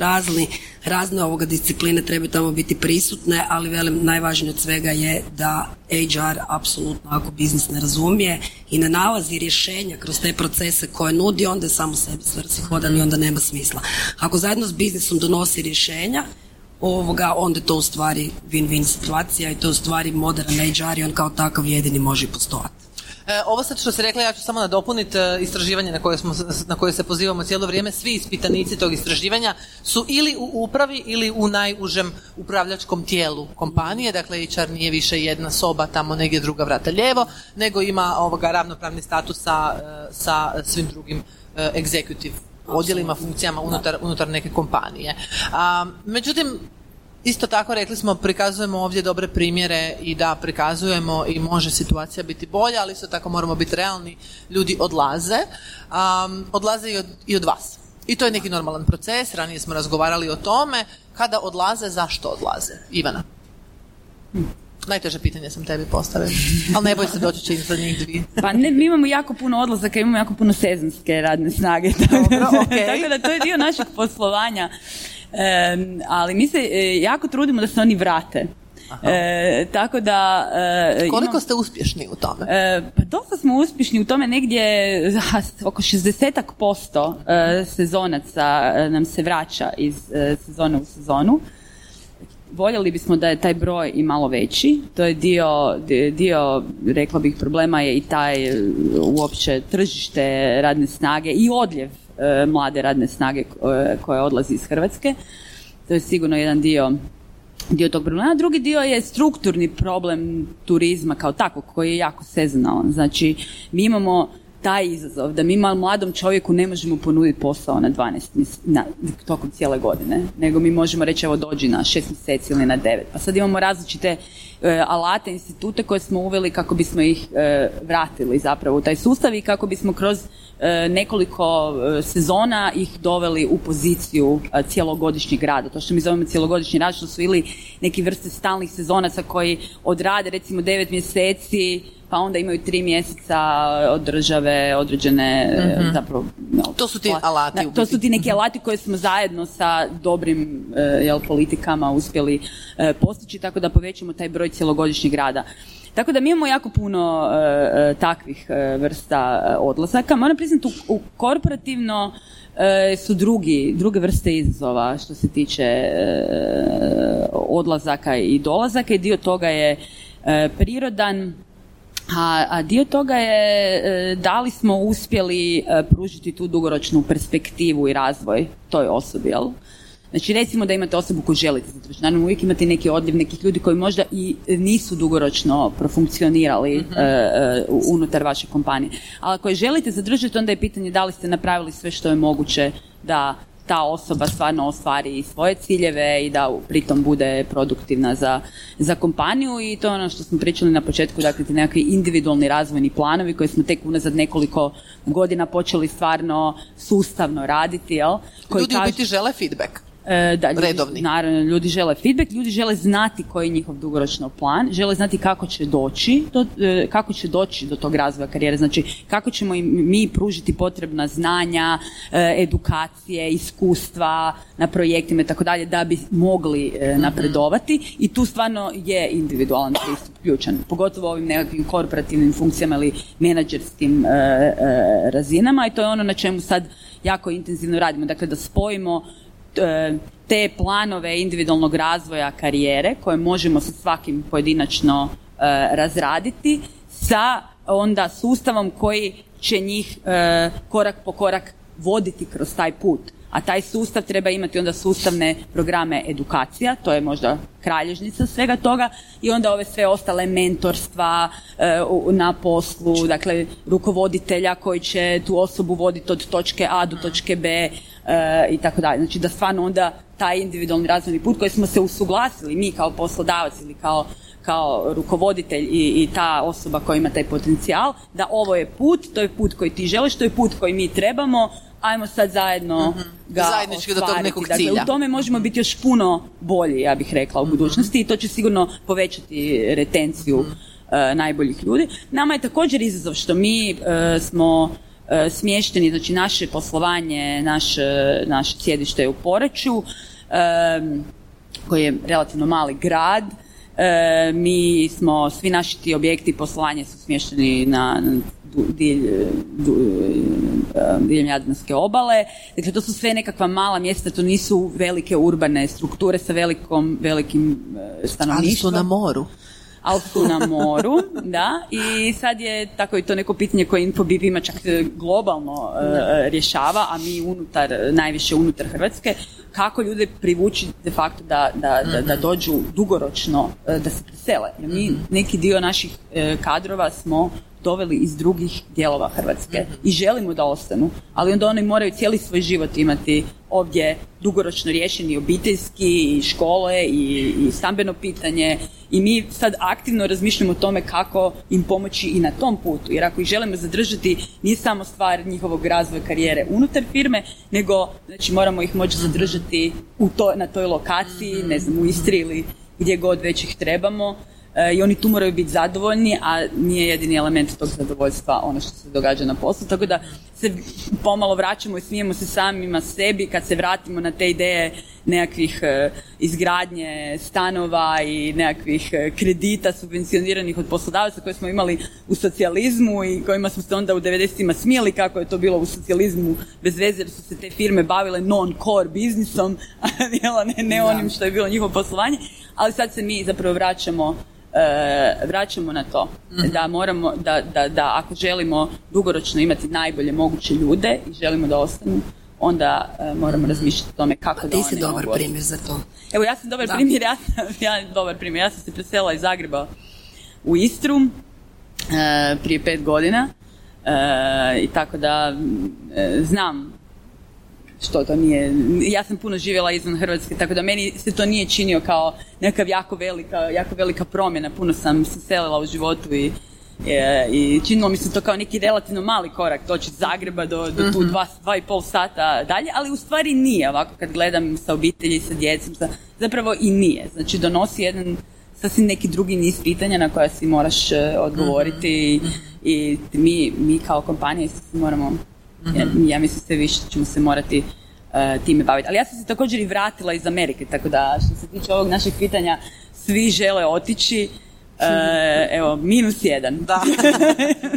razne discipline treba tamo biti prisutne, ali velim, najvažnije od svega je da HR apsolutno, ako biznis ne razumije i ne nalazi rješenja kroz te procese koje nudi, onda je samo sebi svrsishodan i onda nema smisla. Ako zajedno s biznisom donosi rješenja, onda je to u stvari win-win situacija i to je u stvari modern HR i on kao takav jedini može postojati. Ovo sad što se rekla, ja ću samo nadopuniti istraživanje na koje se pozivamo cijelo vrijeme. Svi ispitanici tog istraživanja su ili u upravi ili u najužem upravljačkom tijelu kompanije. Dakle, HR nije više jedna soba tamo negdje, druga vrata lijevo, nego ima ravnopravni status sa svim drugim executive odjelima, funkcijama unutar neke kompanije. Međutim, isto tako rekli smo, prikazujemo ovdje dobre primjere i da prikazujemo i može situacija biti bolja, ali isto tako moramo biti realni, ljudi odlaze, odlaze i od vas. I to je neki normalan proces, ranije smo razgovarali o tome, kada odlaze, zašto odlaze? Ivana? Najteže pitanje sam tebi postavila, ali ne boj se, doći će iza njih dvije. Pa ne, mi imamo jako puno odlazaka, imamo jako puno sezonske radne snage, tako da to je dio našeg poslovanja. Ali mi se jako trudimo da se oni vrate. Tako da... Koliko ste uspješni u tome? Pa dosta smo uspješni u tome, negdje oko 60% sezonaca nam se vraća iz sezone u sezonu. Voljeli bismo da je taj broj i malo veći. To je dio, rekla bih, problema je i taj uopće tržište radne snage i odljev mlade radne snage koja odlazi iz Hrvatske. To je sigurno jedan dio dio tog problema. Drugi dio je strukturni problem turizma kao tako, koji je jako sezonalan. Znači, mi imamo taj izazov da mi mladom čovjeku ne možemo ponuditi posao na 12 tokom cijele godine, nego mi možemo reći evo dođi na 6 mjeseci ili na 9. Pa sad imamo različite alate, institute koje smo uveli kako bismo ih vratili zapravo u taj sustav i kako bismo kroz nekoliko sezona ih doveli u poziciju cjelogodišnjeg rada. To što mi zovemo cjelogodišnji rad, što su ili neki vrste stalnih sezonaca koji odrade recimo 9 mjeseci, pa onda imaju 3 mjeseca od države određene, mm-hmm, zapravo... No, to su ti alati. Da, to su ti neki alati koje smo zajedno sa dobrim politikama uspjeli postići, tako da povećamo taj broj cjelogodišnjeg rada. Tako da mi imamo jako puno takvih vrsta odlazaka. Moram priznati, u korporativno su druge vrste izazova što se tiče odlazaka i dolazaka, i dio toga je prirodan, a dio toga je da li smo uspjeli pružiti tu dugoročnu perspektivu i razvoj toj osobi, jel? Znači, recimo da imate osobu koju želite zadržati. Naravno, uvijek imate neki odljev nekih ljudi koji možda i nisu dugoročno profunkcionirali, mm-hmm, unutar vaše kompanije. Ali ako je želite zadržati, onda je pitanje da li ste napravili sve što je moguće da ta osoba stvarno ostvari svoje ciljeve i da pritom bude produktivna za kompaniju. I to je ono što smo pričali na početku, dakle ti nekakvi individualni razvojni planovi koje smo tek unazad nekoliko godina počeli stvarno sustavno raditi. Jel? Ljudi u biti žele feedback. Da, redovni. Naravno, ljudi žele feedback, ljudi žele znati koji je njihov dugoročno plan, žele znati kako će doći do tog razvoja karijere, znači kako ćemo im mi pružiti potrebna znanja, edukacije, iskustva na projektima i tako dalje da bi mogli napredovati, i tu stvarno je individualan pristup ključan, pogotovo ovim nekakvim korporativnim funkcijama ili menadžerskim razinama, i to je ono na čemu sad jako intenzivno radimo, dakle da spojimo te planove individualnog razvoja karijere koje možemo sa svakim pojedinačno razraditi sa onda sustavom koji će njih korak po korak voditi kroz taj put. A taj sustav treba imati onda sustavne programe edukacija, to je možda kralježnica svega toga, i onda ove sve ostale mentorstva na poslu, dakle rukovoditelja koji će tu osobu voditi od točke A do točke B i tako dalje. Znači da stvarno onda taj individualni razvojni put koji smo se usuglasili mi kao poslodavac ili kao rukovoditelj i ta osoba koja ima taj potencijal, da ovo je put, to je put koji ti želiš, to je put koji mi trebamo, ajmo sad zajedno ga zajednički ostvariti. Do tog nekog cilja. Dakle, u tome možemo biti još puno bolji, ja bih rekla, u budućnosti, i to će sigurno povećati retenciju najboljih ljudi. Nama je također izazov što mi smo smješteni, znači naše poslovanje, naše sjedište je u Poreču, koji je relativno mali grad. Mi smo, svi naši ti objekti poslovanja su smješteni na diljem Jadranske obale. Dakle, to su sve nekakva mala mjesta, to nisu velike urbane strukture sa velikim stanovništvom. Ali su na moru. Da. I sad je tako i to neko pitanje koje Infobip ima čak globalno rješava, a mi najviše unutar Hrvatske, kako ljude privući de facto da dođu dugoročno, da se presele. Jer mi neki dio naših kadrova smo doveli iz drugih dijelova Hrvatske i želimo da ostanu, ali onda oni moraju cijeli svoj život imati ovdje dugoročno riješeni obiteljski, i škole, i stambeno pitanje, i mi sad aktivno razmišljamo o tome kako im pomoći i na tom putu, jer ako ih želimo zadržati nije samo stvar njihovog razvoja karijere unutar firme, nego znači moramo ih moći zadržati na toj lokaciji, ne znam, u Istri ili gdje god već ih trebamo. I oni tu moraju biti zadovoljni, a nije jedini element tog zadovoljstva ono što se događa na poslu. Tako da se pomalo vraćamo i smijemo se samima sebi kad se vratimo na te ideje nekakvih izgradnje stanova i nekakvih kredita subvencioniranih od poslodavaca koje smo imali u socijalizmu i kojima smo se onda u 90-ima smijeli kako je to bilo u socijalizmu bez veze, jer su se te firme bavile non-core biznisom, a ne onim što je bilo njihovo poslovanje. Ali sad se mi zapravo vraćamo na to da moramo da ako želimo dugoročno imati najbolje moguće ljude i želimo da ostanu, onda moramo razmišljati o tome kako da oni mogu. Ti si dobar primjer za to. Evo, ja sam dobar primjer, ja sam se preselila iz Zagreba u Istru prije 5 godina i tako da znam što to nije. Ja sam puno živjela izvan Hrvatske, tako da meni se to nije činio kao neka jako velika promjena. Puno sam se selila u životu i činilo mi se to kao neki relativno mali korak doći iz Zagreba do tu 2,5 sata dalje, ali u stvari nije ovako kad gledam sa obitelji, sa djecom, zapravo i nije. Znači donosi jedan sasvim neki drugi niz pitanja na koja si moraš odgovoriti i mi kao kompanija moramo, ja mislim sve više ćemo se morati time baviti. Ali ja sam se također i vratila iz Amerike, tako da što se tiče ovog našeg pitanja, svi žele otići. Evo, -1. Da.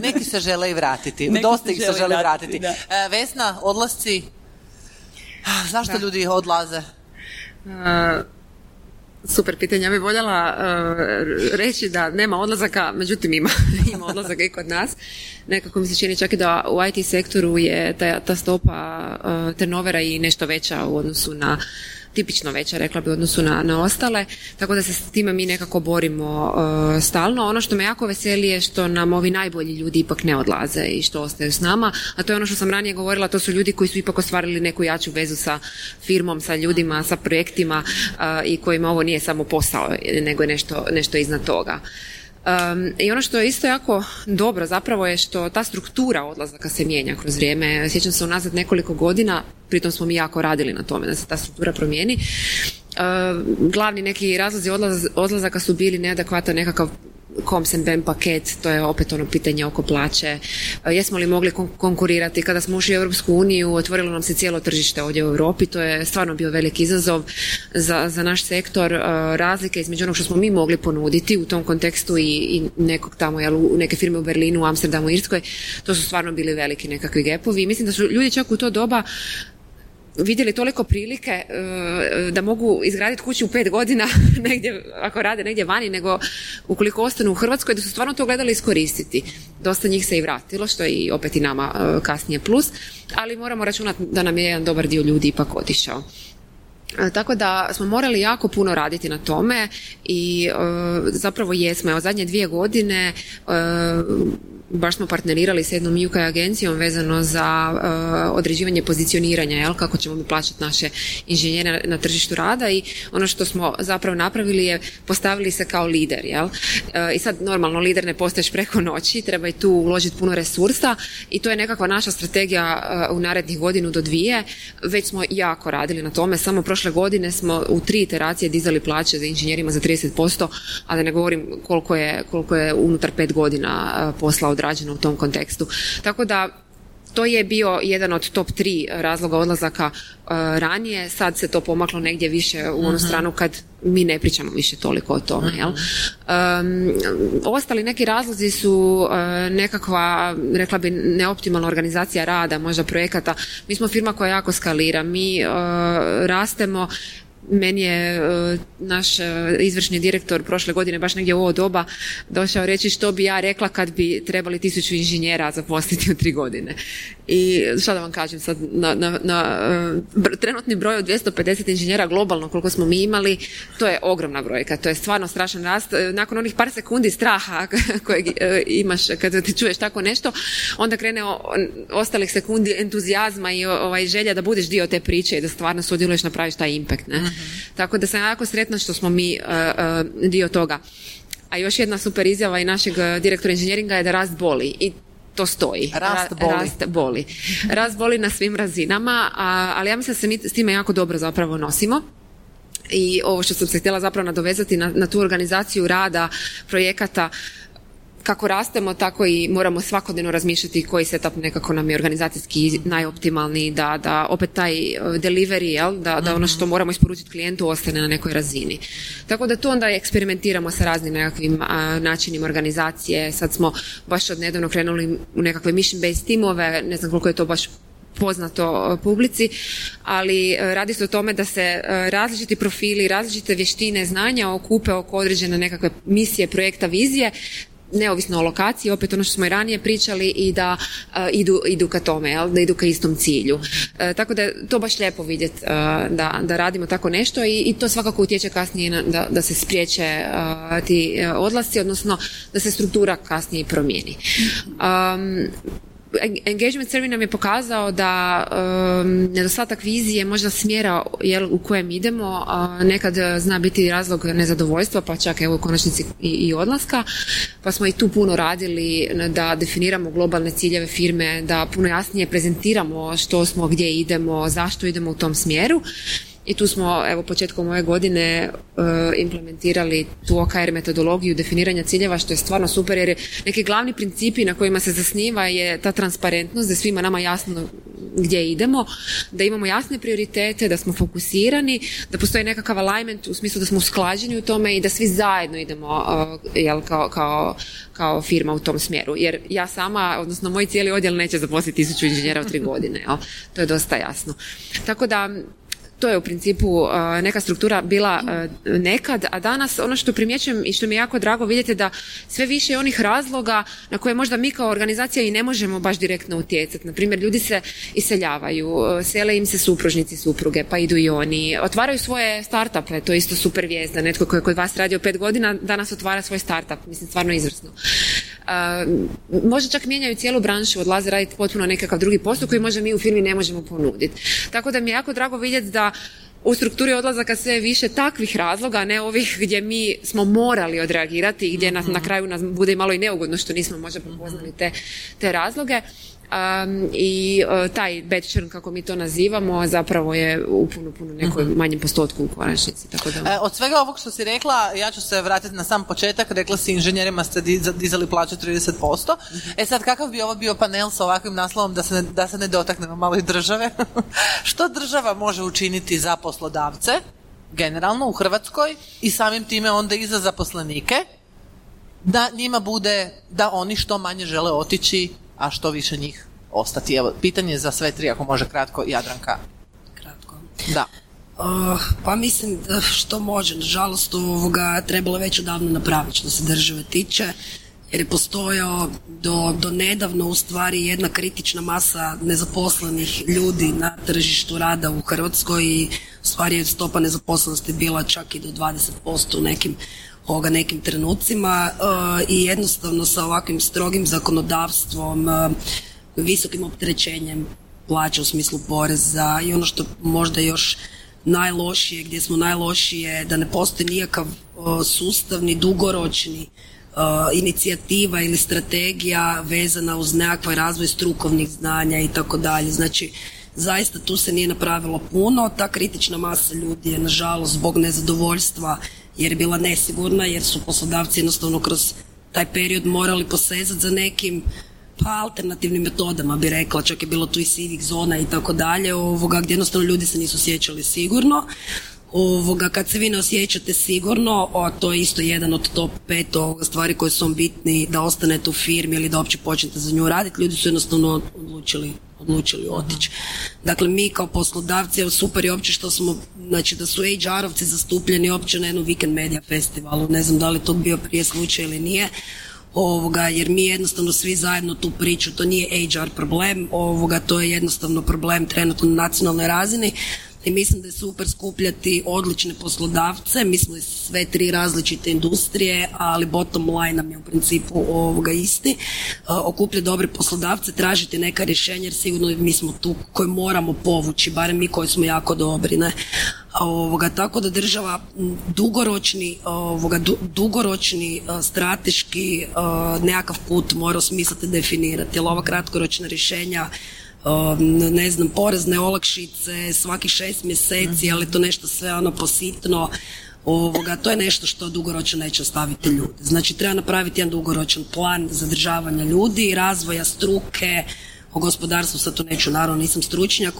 Neki se žele i vratiti. Dosta ih se želi vratiti. Vesna, odlasci. Zašto ljudi odlaze? Super pitanje. Ja bih voljela reći da nema odlazaka, međutim ima odlazaka i kod nas. Nekako mi se čini čak i da u IT sektoru je ta stopa turnovera i nešto veća u odnosu na tipično veća, rekla bi, u odnosu na ostale, tako da se s time mi nekako borimo stalno. Ono što me jako veseli je što nam ovi najbolji ljudi ipak ne odlaze i što ostaju s nama, a to je ono što sam ranije govorila, to su ljudi koji su ipak ostvarili neku jaču vezu sa firmom, sa ljudima, sa projektima i kojima ovo nije samo posao, nego je nešto iznad toga. I ono što je isto jako dobro zapravo je što ta struktura odlazaka se mijenja kroz vrijeme. Sjećam se unazad nekoliko godina, pritom smo mi jako radili na tome da se ta struktura promijeni. Glavni neki razlozi odlazaka su bili neadekvatan nekakav Comms and Ben paket, to je opet ono pitanje oko plaće. Jesmo li mogli konkurirati? Kada smo ušli u Europsku uniju, otvorilo nam se cijelo tržište ovdje u Europi, to je stvarno bio veliki izazov za naš sektor. Razlike između onog što smo mi mogli ponuditi u tom kontekstu i nekog tamo, neke firme u Berlinu, u Amsterdamu, Irskoj, to su stvarno bili veliki nekakvi gapovi. Mislim da su ljudi čak u to doba vidjeli toliko prilike da mogu izgraditi kuću u 5 godina negdje, ako rade negdje vani, nego ukoliko ostanu u Hrvatskoj, da su stvarno to gledali iskoristiti. Dosta njih se i vratilo, što je i opet i nama kasnije plus, ali moramo računati da nam je jedan dobar dio ljudi ipak otišao. Tako da smo morali jako puno raditi na tome i zapravo jesmo. Evo, zadnje 2 godine baš smo partnerirali s jednom UK agencijom vezano za određivanje pozicioniranja, kako ćemo mi plaćati naše inženjere na tržištu rada, i ono što smo zapravo napravili je postavili se kao lider. I sad normalno lider ne postaješ preko noći, treba i tu uložiti puno resursa i to je nekakva naša strategija u narednih godinu do 2. Već smo jako radili na tome, samo prošle godine smo u 3 iteracije dizali plaće za inženjerima za 30%, a da ne govorim koliko je unutar 5 godina posla odrađeno u tom kontekstu. Tako da to je bio jedan od top 3 razloga odlazaka ranije, sad se to pomaklo negdje više u onu stranu kad mi ne pričamo više toliko o tome. Ostali neki razlozi su nekakva, rekla bi, neoptimalna organizacija rada, možda projekata. Mi smo firma koja jako skalira, mi rastemo. Meni je naš izvršni direktor prošle godine baš negdje u ovo doba došao reći što bi ja rekla kad bi trebali 1000 inženjera zaposliti u 3 godine. I šta da vam kažem sad, na trenutni broj od 250 inženjera globalno koliko smo mi imali, to je ogromna brojka, to je stvarno strašan rast. Nakon onih par sekundi straha kojeg imaš kad ti čuješ tako nešto, onda krene ostalih sekundi entuzijazma i želja da budeš dio te priče i da stvarno sudjeluješ, napraviš taj impact, ne? Tako da sam jako sretna što smo mi dio toga. A još jedna super izjava i našeg direktora inženjeringa je da rast boli, i to stoji. Rast boli. Rast boli na svim razinama, ali ja mislim da se mi s time jako dobro zapravo nosimo. I ovo što sam se htjela zapravo nadovezati na tu organizaciju rada, projekata, kako rastemo, tako i moramo svakodnevno razmišljati koji setup nekako nam je organizacijski najoptimalniji, da opet taj delivery, da ono što moramo isporučiti klijentu ostane na nekoj razini. Tako da tu onda eksperimentiramo sa raznim nekakvim načinima organizacije. Sad smo baš odnedavno krenuli u nekakve mission-based timove, ne znam koliko je to baš poznato publici, ali radi se o tome da se različiti profili, različite vještine, znanja okupe oko određene nekakve misije, projekta, vizije, neovisno o lokaciji, opet ono što smo i ranije pričali, i da idu ka tome, da idu ka istom cilju. Tako da je to baš lijepo vidjeti da radimo tako nešto i to svakako utječe kasnije da se spriječe ti odlasci, odnosno da se struktura kasnije promijeni. Engagement survey nam je pokazao da nedostatak vizije, možda smjera u kojem idemo, nekad zna biti razlog nezadovoljstva, pa čak evo u konačnici i odlaska, pa smo i tu puno radili da definiramo globalne ciljeve firme, da puno jasnije prezentiramo što smo, gdje idemo, zašto idemo u tom smjeru. I tu smo evo početkom ove godine implementirali tu OKR metodologiju definiranja ciljeva, što je stvarno super, jer neki glavni principi na kojima se zasniva je ta transparentnost, da svima nama jasno gdje idemo, da imamo jasne prioritete, da smo fokusirani, da postoji nekakav alignment u smislu da smo usklađeni u tome i da svi zajedno idemo kao firma u tom smjeru. Jer ja sama, odnosno moj cijeli odjel neće zaposliti 1000 inženjera u 3 godine. To je dosta jasno. Tako da to je u principu neka struktura bila nekad, a danas ono što primjećujem i što mi je jako drago vidjeti da sve više je onih razloga na koje možda mi kao organizacija i ne možemo baš direktno utjecati. Naprimjer, ljudi se iseljavaju, sele im se supružnici, supruge, pa idu i oni. Otvaraju svoje startupe, to je isto super vijest, da netko koji je kod vas radio 5 godina, danas otvara svoj startup, mislim stvarno izvrsno. Možda čak mijenjaju cijelu branšu, odlaze raditi potpuno nekakav drugi posao koji možda mi u firmi ne možemo ponuditi. Tako da mi je jako drago vidjeti da u strukturi odlazaka sve više takvih razloga, a ne ovih gdje mi smo morali odreagirati i gdje na kraju nas bude malo i neugodno što nismo možda prepoznali te razloge. Taj bečern, kako mi to nazivamo, zapravo je u puno nekoj manjem postotku u konačnici. Tako da... od svega ovog što si rekla, ja ću se vratiti na sam početak. Rekla si, inženjerima ste dizali plaću 30%. Sad, kakav bi ovo bio panel sa ovakvim naslovom, da se ne dotaknemo malo i države? Što država može učiniti za poslodavce, generalno u Hrvatskoj, i samim time onda i za zaposlenike, da njima bude, da oni što manje žele otići, a što više njih ostati? Evo, pitanje za sve tri, ako može kratko, Jadranka. Kratko. Da. Pa mislim, što može, nažalost, trebalo već odavno napraviti što se države tiče, jer je postojao do nedavno u stvari jedna kritična masa nezaposlenih ljudi na tržištu rada u Hrvatskoj i u stvari je stopa nezaposlenosti bila čak i do 20% u nekim trenucima i jednostavno sa ovakvim strogim zakonodavstvom, visokim opterećenjem plaća u smislu poreza i ono što možda još najlošije, gdje smo najlošije, da ne postoji nikakav sustavni, dugoročni inicijativa ili strategija vezana uz nekakav razvoj strukovnih znanja i tako dalje. Znači, zaista tu se nije napravilo puno. Ta kritična masa ljudi je, nažalost, zbog nezadovoljstva, jer je bila nesigurna, jer su poslodavci jednostavno kroz taj period morali posezati za nekim alternativnim metodama, bi rekla. Čak je bilo tu i sivih zona i tako dalje, gdje jednostavno ljudi se nisu osjećali sigurno. Kad se vi ne osjećate sigurno, to je isto jedan od top 5 stvari koje su vam bitni da ostanete u firmi ili da uopće počnete za nju raditi, ljudi su jednostavno odlučili otići. Dakle, mi kao poslodavci, evo super je uopće što smo, znači da su HR-ovci zastupljeni uopće na jednom Weekend Media Festivalu, ne znam da li to bio prije slučaj ili nije, jer mi jednostavno svi zajedno tu priču, to nije HR problem, to je jednostavno problem trenutno na nacionalnoj razini. I mislim da je super skupljati odlične poslodavce, mi smo sve tri različite industrije, ali bottom line nam je u principu isti. Okupljati dobre poslodavce, tražiti neka rješenja, jer sigurno mi smo tu koji moramo povući, barem mi koji smo jako dobri, ne? Tako da država dugoročni strateški nekakav put mora smisliti, definirati, jer ova kratkoročna rješenja, ne znam, porezne olakšice svakih 6 mjeseci, ali to nešto sve positno, to je nešto što dugoročno neće ostaviti ljudi. Znači, treba napraviti jedan dugoročan plan zadržavanja ljudi, razvoja struke, o gospodarstvu sad to neću, naravno nisam stručnjak,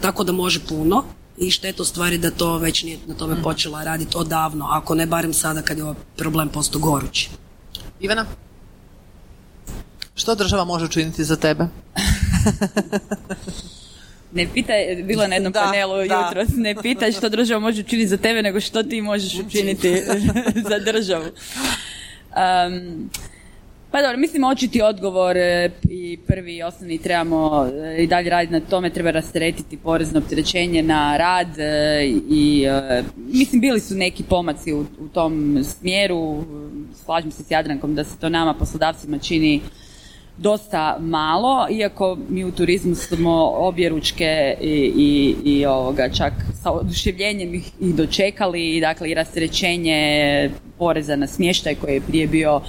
tako da može puno i šteto stvari da to već nije na tome počela raditi odavno, ako ne barem sada kad je ovaj problem posto gorući. Ivana, što država može učiniti za tebe? Ne pitaj, bilo je na jednom panelu jutros, ne pitaj što država može učiniti za tebe, nego što ti možeš učiniti za državu. Pa dobro, mislim očiti odgovor i prvi i osnovni trebamo i dalje raditi na tome, treba rasteretiti porezno opterećenje na rad i mislim bili su neki pomaci u tom smjeru, slažem se s Jadrankom da se to nama poslodavcima čini dosta malo, iako mi u turizmu smo objeručke i ovoga čak sa oduševljenjem i dočekali, dakle i rasterećenje poreza na smještaj koji je prije bio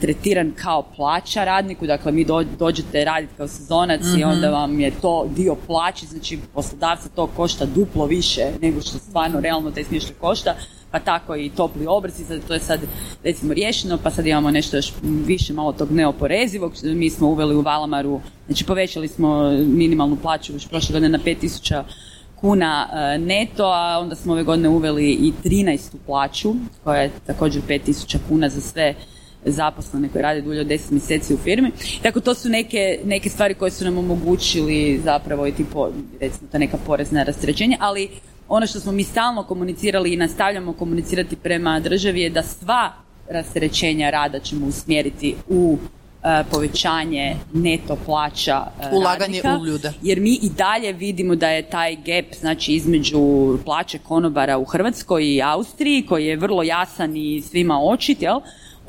tretiran kao plaća radniku, dakle mi dođete raditi kao sezonac i onda vam je to dio plaće, znači poslodavca to košta duplo više nego što stvarno realno taj smještaj košta, pa tako i topli obroci, to je sad recimo riješeno, pa sad imamo nešto još više malo tog neoporezivog, mi smo uveli u Valamaru, znači povećali smo minimalnu plaću još prošle godine na 5000 kuna neto, a onda smo ove godine uveli i 13. plaću, koja je također 5000 kuna za sve zaposlene koji rade dulje od 10 mjeseci u firmi. Tako to su neke stvari koje su nam omogućili zapravo i tipo, recimo ta neka porezna rasterećenja, ali ono što smo mi stalno komunicirali i nastavljamo komunicirati prema državi je da sva rasterećenja rada ćemo usmjeriti u povećanje neto plaća ulaganje radnika, u ljude. Jer mi i dalje vidimo da je taj gap, znači između plaće konobara u Hrvatskoj i Austriji, koji je vrlo jasan i svima očit, jel?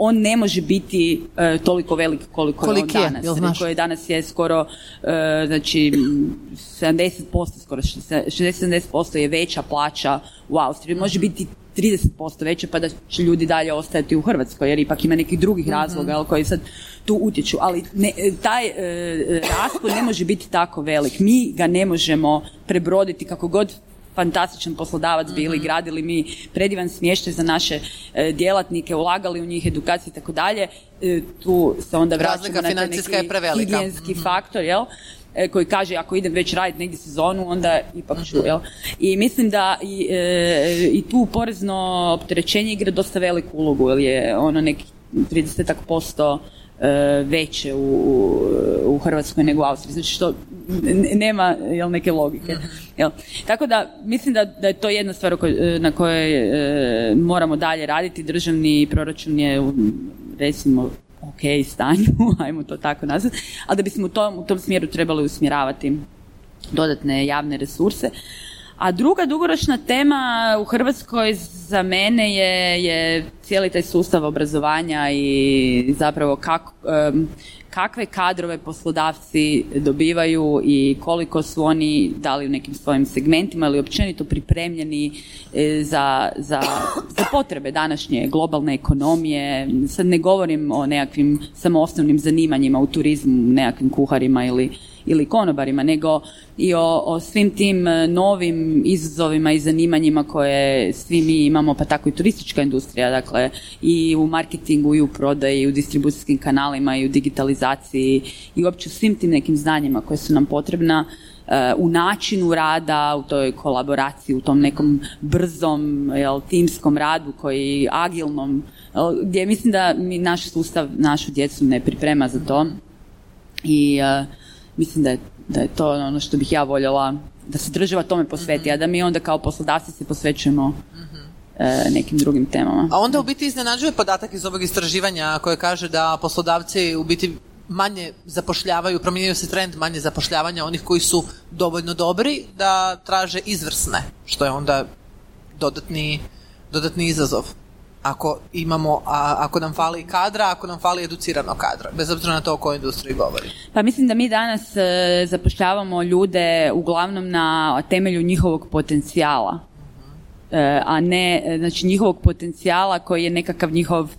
On ne može biti toliko velik koliko je on danas. Koliko je danas je skoro, znači 70%, skoro 60-70% je veća plaća u Austriji. Može biti 30% veće pa da će ljudi dalje ostajati u Hrvatskoj, jer ipak ima nekih drugih razloga koji sad tu utječu. Ali ne, taj raspon ne može biti tako velik. Mi ga ne možemo prebroditi kako god fantastičan poslodavac bili, gradili mi predivan smještaj za naše djelatnike, ulagali u njih, edukaciju i tako dalje, tu se onda vraćamo na neki higijenski faktor, jel? Koji kaže ako idem već raditi negdje sezonu, onda ipak ću, jel? I mislim da i tu porezno opterećenje igra dosta veliku ulogu, jer je ono neki 30% veće u Hrvatskoj nego u Austriji, znači što nema jel, neke logike. Jel. Tako da mislim da je to jedna stvar na kojoj moramo dalje raditi. Državni proračun je recimo ok stanju, ajmo to tako nazvati, ali da bismo u tom smjeru trebali usmjeravati dodatne javne resurse. A druga dugoročna tema u Hrvatskoj za mene je cijeli taj sustav obrazovanja i zapravo kakve kadrove poslodavci dobivaju i koliko su oni dali u nekim svojim segmentima ili općenito pripremljeni za potrebe današnje globalne ekonomije. Sad ne govorim o nekakvim samo osnovnim zanimanjima u turizmu, nekakvim kuharima ili konobarima, nego i o svim tim novim izazovima i zanimanjima koje svi mi imamo, pa tako i turistička industrija, dakle i u marketingu, i u prodaji, i u distribucijskim kanalima, i u digitalizaciji, i uopće u svim tim nekim znanjima koje su nam potrebna u načinu rada, u toj kolaboraciji, u tom nekom brzom, jel, timskom radu, koji agilnom, jel, gdje mislim da mi naš sustav, našu djecu ne priprema za to i mislim da je to ono što bih ja voljela, da se država tome posveti, a da mi onda kao poslodavci se posvećujemo nekim drugim temama. A onda u biti iznenađuje podatak iz ovog istraživanja koje kaže da poslodavci u biti manje zapošljavaju, promijenio se trend manje zapošljavanja onih koji su dovoljno dobri da traže izvrsne, što je onda dodatni izazov. Ako nam fali kadra, ako nam fali educirano kadra, bez obzira na to o kojoj industriji govori. Pa mislim da mi danas zapošljavamo ljude uglavnom na temelju njihovog potencijala, a ne znači njihovog potencijala koji je nekakav njihov,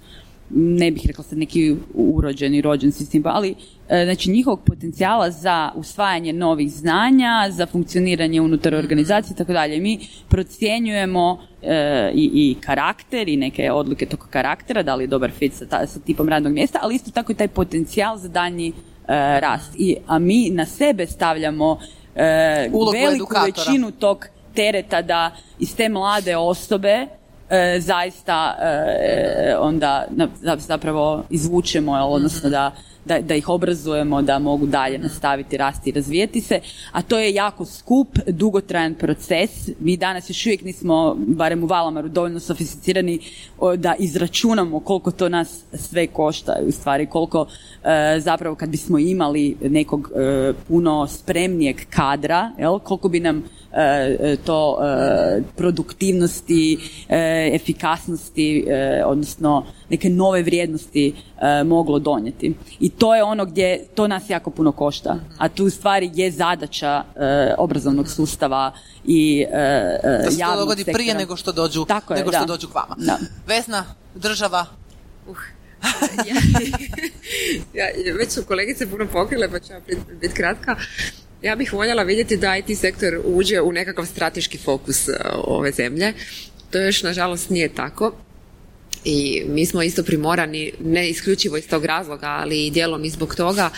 ne bih rekla sad neki urođeni, rođen sistem, ali znači njihovog potencijala za usvajanje novih znanja, za funkcioniranje unutar organizacije i tako dalje. Mi procjenjujemo i karakter i neke odluke tog karaktera, da li je dobar fit sa tipom radnog mjesta, ali isto tako i taj potencijal za daljnji rast. A mi na sebe stavljamo veliku edukatora. Većinu tog tereta da iz te mlade osobe zaista onda zapravo izvučemo, odnosno da da ih obrazujemo, da mogu dalje nastaviti, rasti i razvijeti se, a to je jako skup, dugotrajan proces. Mi danas još uvijek nismo, barem u Valamaru, dovoljno sofisticirani da izračunamo koliko to nas sve košta, u stvari koliko zapravo kad bismo imali nekog puno spremnijeg kadra, koliko bi nam to produktivnosti, efikasnosti, odnosno neke nove vrijednosti moglo donijeti. I to je ono gdje to nas jako puno košta. A tu u stvari je zadaća obrazovnog sustava i javnog sektora. Da se to dogodi prije nego što dođu, tako je, nego što dođu k vama. Da. Vesna, država. Ja, već su kolegice puno pokrile, pa ću ja biti kratka. Ja bih voljela vidjeti da IT sektor uđe u nekakav strateški fokus ove zemlje. To još, nažalost, nije tako. I mi smo isto primorani, ne isključivo iz tog razloga, ali i dijelom i zbog toga,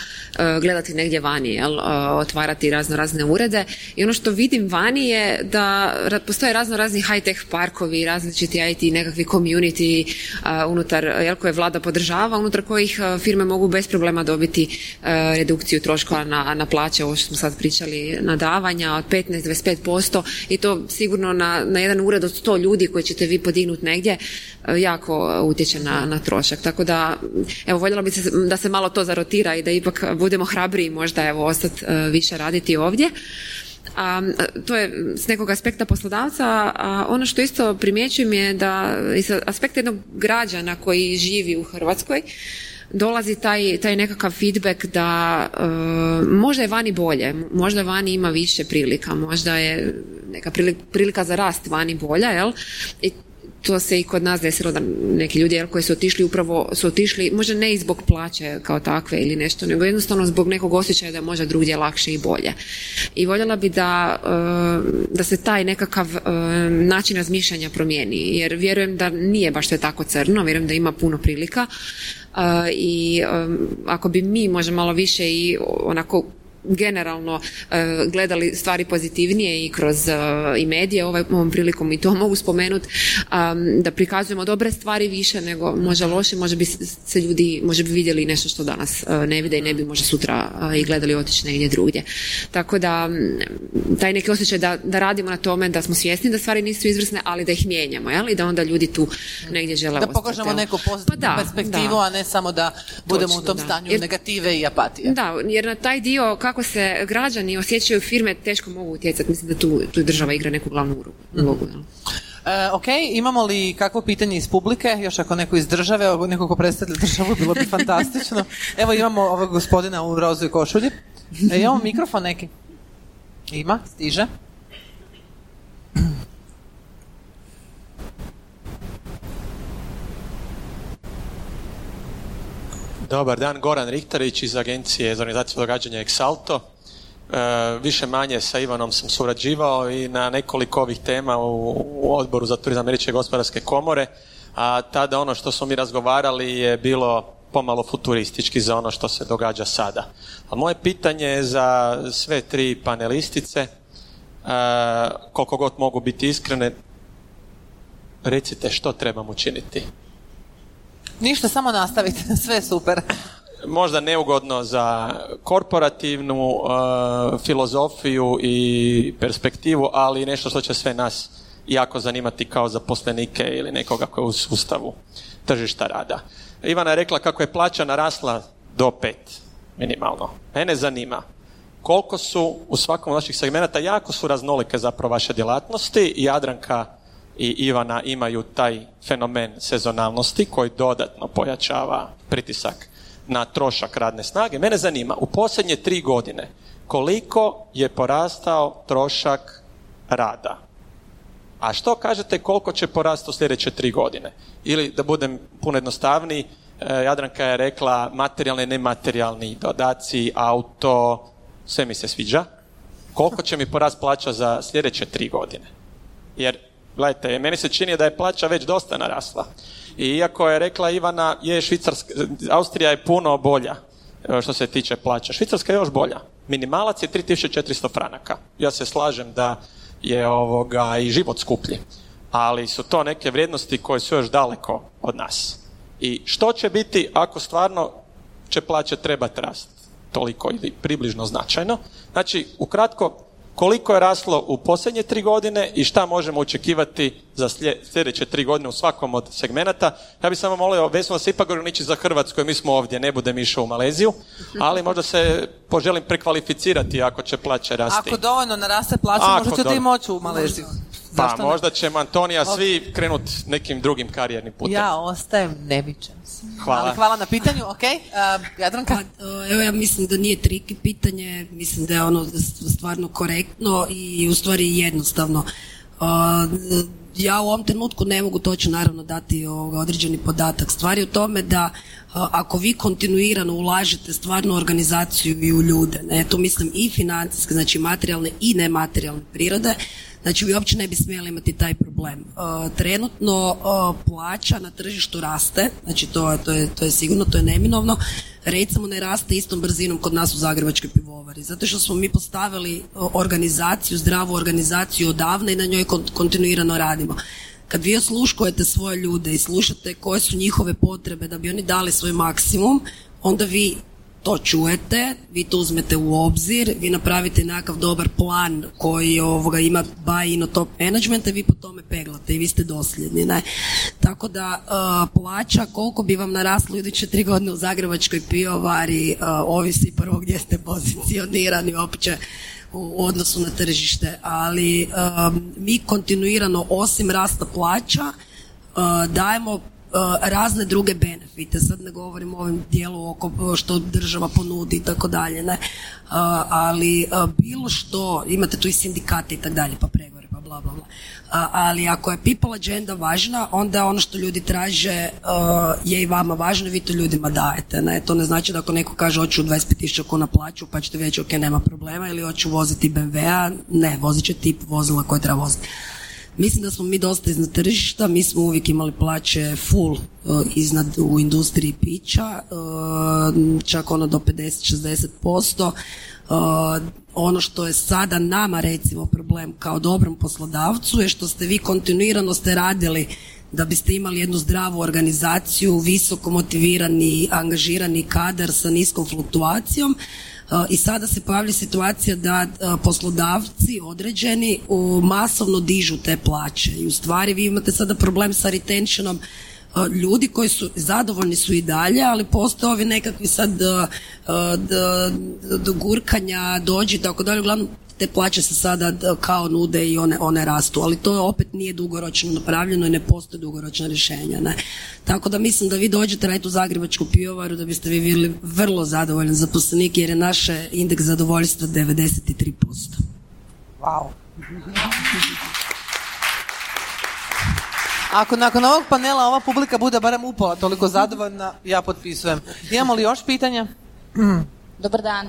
gledati negdje vani, otvarati raznorazne urede. I ono što vidim vani je da postoje raznorazni high-tech parkovi, različiti IT, nekakvi community unutar, koje vlada podržava, unutar kojih firme mogu bez problema dobiti redukciju troškova na plaće, ovo što smo sad pričali, na davanja od 15-25%, i to sigurno na jedan ured od 100 ljudi koji ćete vi podignuti negdje, jako utječe na trošak. Tako da, evo, voljela bi se da se malo to zarotira i da ipak budemo hrabriji možda, evo, ostati više raditi ovdje. To je s nekog aspekta poslodavca, a ono što isto primjećujem je da iz aspekta jednog građana koji živi u Hrvatskoj dolazi taj nekakav feedback da možda je vani bolje, možda vani ima više prilika, možda je neka prilika za rast vani bolja, i to se i kod nas desilo da neki ljudi koji su otišli, upravo su otišli, možda ne i zbog plaće kao takve ili nešto, nego jednostavno zbog nekog osjećaja da možda drugdje lakše i bolje. I voljela bi da se taj nekakav način razmišljanja promijeni, jer vjerujem da nije baš sve tako crno, vjerujem da ima puno prilika, i ako bi mi možda malo više i onako generalno gledali stvari pozitivnije i kroz i medije, ovom prilikom i to mogu spomenuti, da prikazujemo dobre stvari više nego možda loše, možda bi vidjeli nešto što danas ne vide i ne bi možda sutra i gledali otići negdje drugdje. Tako da taj neki osjećaj da radimo na tome, da smo svjesni da stvari nisu izvrsne, ali da ih mijenjamo, i da onda ljudi tu negdje žele ostati. Da pokažemo neku pozitivnu perspektivu, a ne samo da budemo točno, u tom stanju negative i apatije. Da, jer na taj dio kako se građani osjećaju, firme teško mogu utjecati. Mislim da tu država igra neku glavnu ulogu. Ok, imamo li kakvo pitanje iz publike? Još ako neko iz države, neko ko predstavlja državu, bilo bi fantastično. Evo, imamo ovog gospodina u rozoj košulji. Imamo mikrofon neki. Ima, stiže. Dobar dan, Goran Rihtarić iz Agencije za organizaciju događanja Exalto. Više manje sa Ivanom sam surađivao i na nekoliko ovih tema u Odboru za turizam Američke gospodarske komore, a tada ono što smo mi razgovarali je bilo pomalo futuristički za ono što se događa sada. A moje pitanje je za sve tri panelistice, koliko god mogu biti iskrene, recite što trebam učiniti. Ništa, samo nastavite, sve super. Možda neugodno za korporativnu filozofiju i perspektivu, ali nešto što će sve nas jako zanimati kao zaposlenike ili nekoga koji je u sustavu tržišta rada. Ivana je rekla kako je plaća narasla do 5 minimalno. Mene zanima koliko su u svakom od naših segmenata, jako su raznolike zapravo vaše djelatnosti, i Jadranka i Ivana imaju taj fenomen sezonalnosti koji dodatno pojačava pritisak na trošak radne snage. Mene zanima, u posljednje 3 godine koliko je porastao trošak rada? A što kažete koliko će porasti u sljedeće 3 godine? Ili da budem puno jednostavniji, Jadranka je rekla materijalni, nematerijalni dodaci, auto, sve mi se sviđa. Koliko će mi porasti plaća za sljedeće 3 godine? Jer gledajte, meni se čini da je plaća već dosta narasla. I iako je rekla Ivana, Austrija je puno bolja što se tiče plaća. Švicarska je još bolja. Minimalac je 3400 franaka. Ja se slažem da je i život skuplji. Ali su to neke vrijednosti koje su još daleko od nas. I što će biti ako stvarno će plaće trebati rasti toliko ili približno značajno. Znači, ukratko, koliko je raslo u posljednje 3 godine i šta možemo očekivati za sljedeće 3 godine u svakom od segmenata. Ja bih samo molio Vesnu da se ipak ograniči za Hrvatsku, mi smo ovdje, ne budem išao u Maleziju, ali možda se poželim prekvalificirati ako će plaće rasti. Ako dovoljno naraste plaće, možda ću ti moći u Maleziju. Pa možda ćemo Antonija svi krenuti nekim drugim karijernim putem. Ja ostajem, ne bićem se. Hvala na pitanju, ok? Jadranka? Evo, ja mislim da nije triki pitanje, mislim da je ono stvarno korektno i u stvari jednostavno. Ja u ovom trenutku ne mogu točno naravno dati određeni podatak. Stvar je u tome da ako vi kontinuirano ulažete stvarno u organizaciju i u ljude, ne, to mislim i financijske, znači materijalne i nematerijalne prirode, znači vi uopće ne bi smjeli imati taj problem. Trenutno plaća na tržištu raste, znači to je sigurno, to je neminovno. Recimo ne raste istom brzinom kod nas u Zagrebačkoj pivovari, zato što smo mi postavili organizaciju, zdravu organizaciju odavna i na njoj kontinuirano radimo. Kad vi osluškujete svoje ljude i slušate koje su njihove potrebe da bi oni dali svoj maksimum, onda vi to čujete, vi to uzmete u obzir, vi napravite nekakav dobar plan koji ima buy-in od top managementa i vi po tome peglate i vi ste dosljedni. Ne? Tako da plaća koliko bi vam naraslo iduće 3 godine u Zagrebačkoj pivovari ovisi prvo gdje ste pozicionirani uopće u odnosu na tržište, ali mi kontinuirano osim rasta plaća dajemo razne druge benefite, sad ne govorim o ovom dijelu oko što država ponudi i tako dalje, ne, ali bilo što, imate tu i sindikate i tako dalje, pa pregovore, pa bla bla bla, ali ako je people agenda važna, onda ono što ljudi traže je i vama važno i vi to ljudima dajete, ne, to ne znači da ako neko kaže hoću 25.000 kuna plaću, pa ćete reći ok, nema problema, ili hoću voziti BMW-a, ne, vozit će tip vozila koje treba voziti. Mislim da smo mi dosta iznad tržišta, mi smo uvijek imali plaće full iznad u industriji pića, čak ono do 50-60%. Ono što je sada nama recimo problem kao dobrom poslodavcu je što ste vi kontinuirano ste radili da biste imali jednu zdravu organizaciju, visoko motivirani, angažirani kadar sa niskom fluktuacijom. I sada se pojavlja situacija da poslodavci određeni masovno dižu te plaće i u stvari vi imate sada problem sa retentionom ljudi koji su zadovoljni su i dalje, ali postoje ovi nekakvi sad dogurkanja, dođi i tako dalje, uglavnom te plaće se sada kao nude i one rastu, ali to opet nije dugoročno napravljeno i ne postoje dugoročna rješenja. Ne? Tako da mislim da vi dođete raditi u Zagrebačku pivovaru da biste vi bili vrlo zadovoljni zaposlenik jer je naš indeks zadovoljstva 93%. Wow. Ako nakon ovog panela ova publika bude barem upola toliko zadovoljna, ja potpisujem. Imamo li još pitanja? Dobar dan.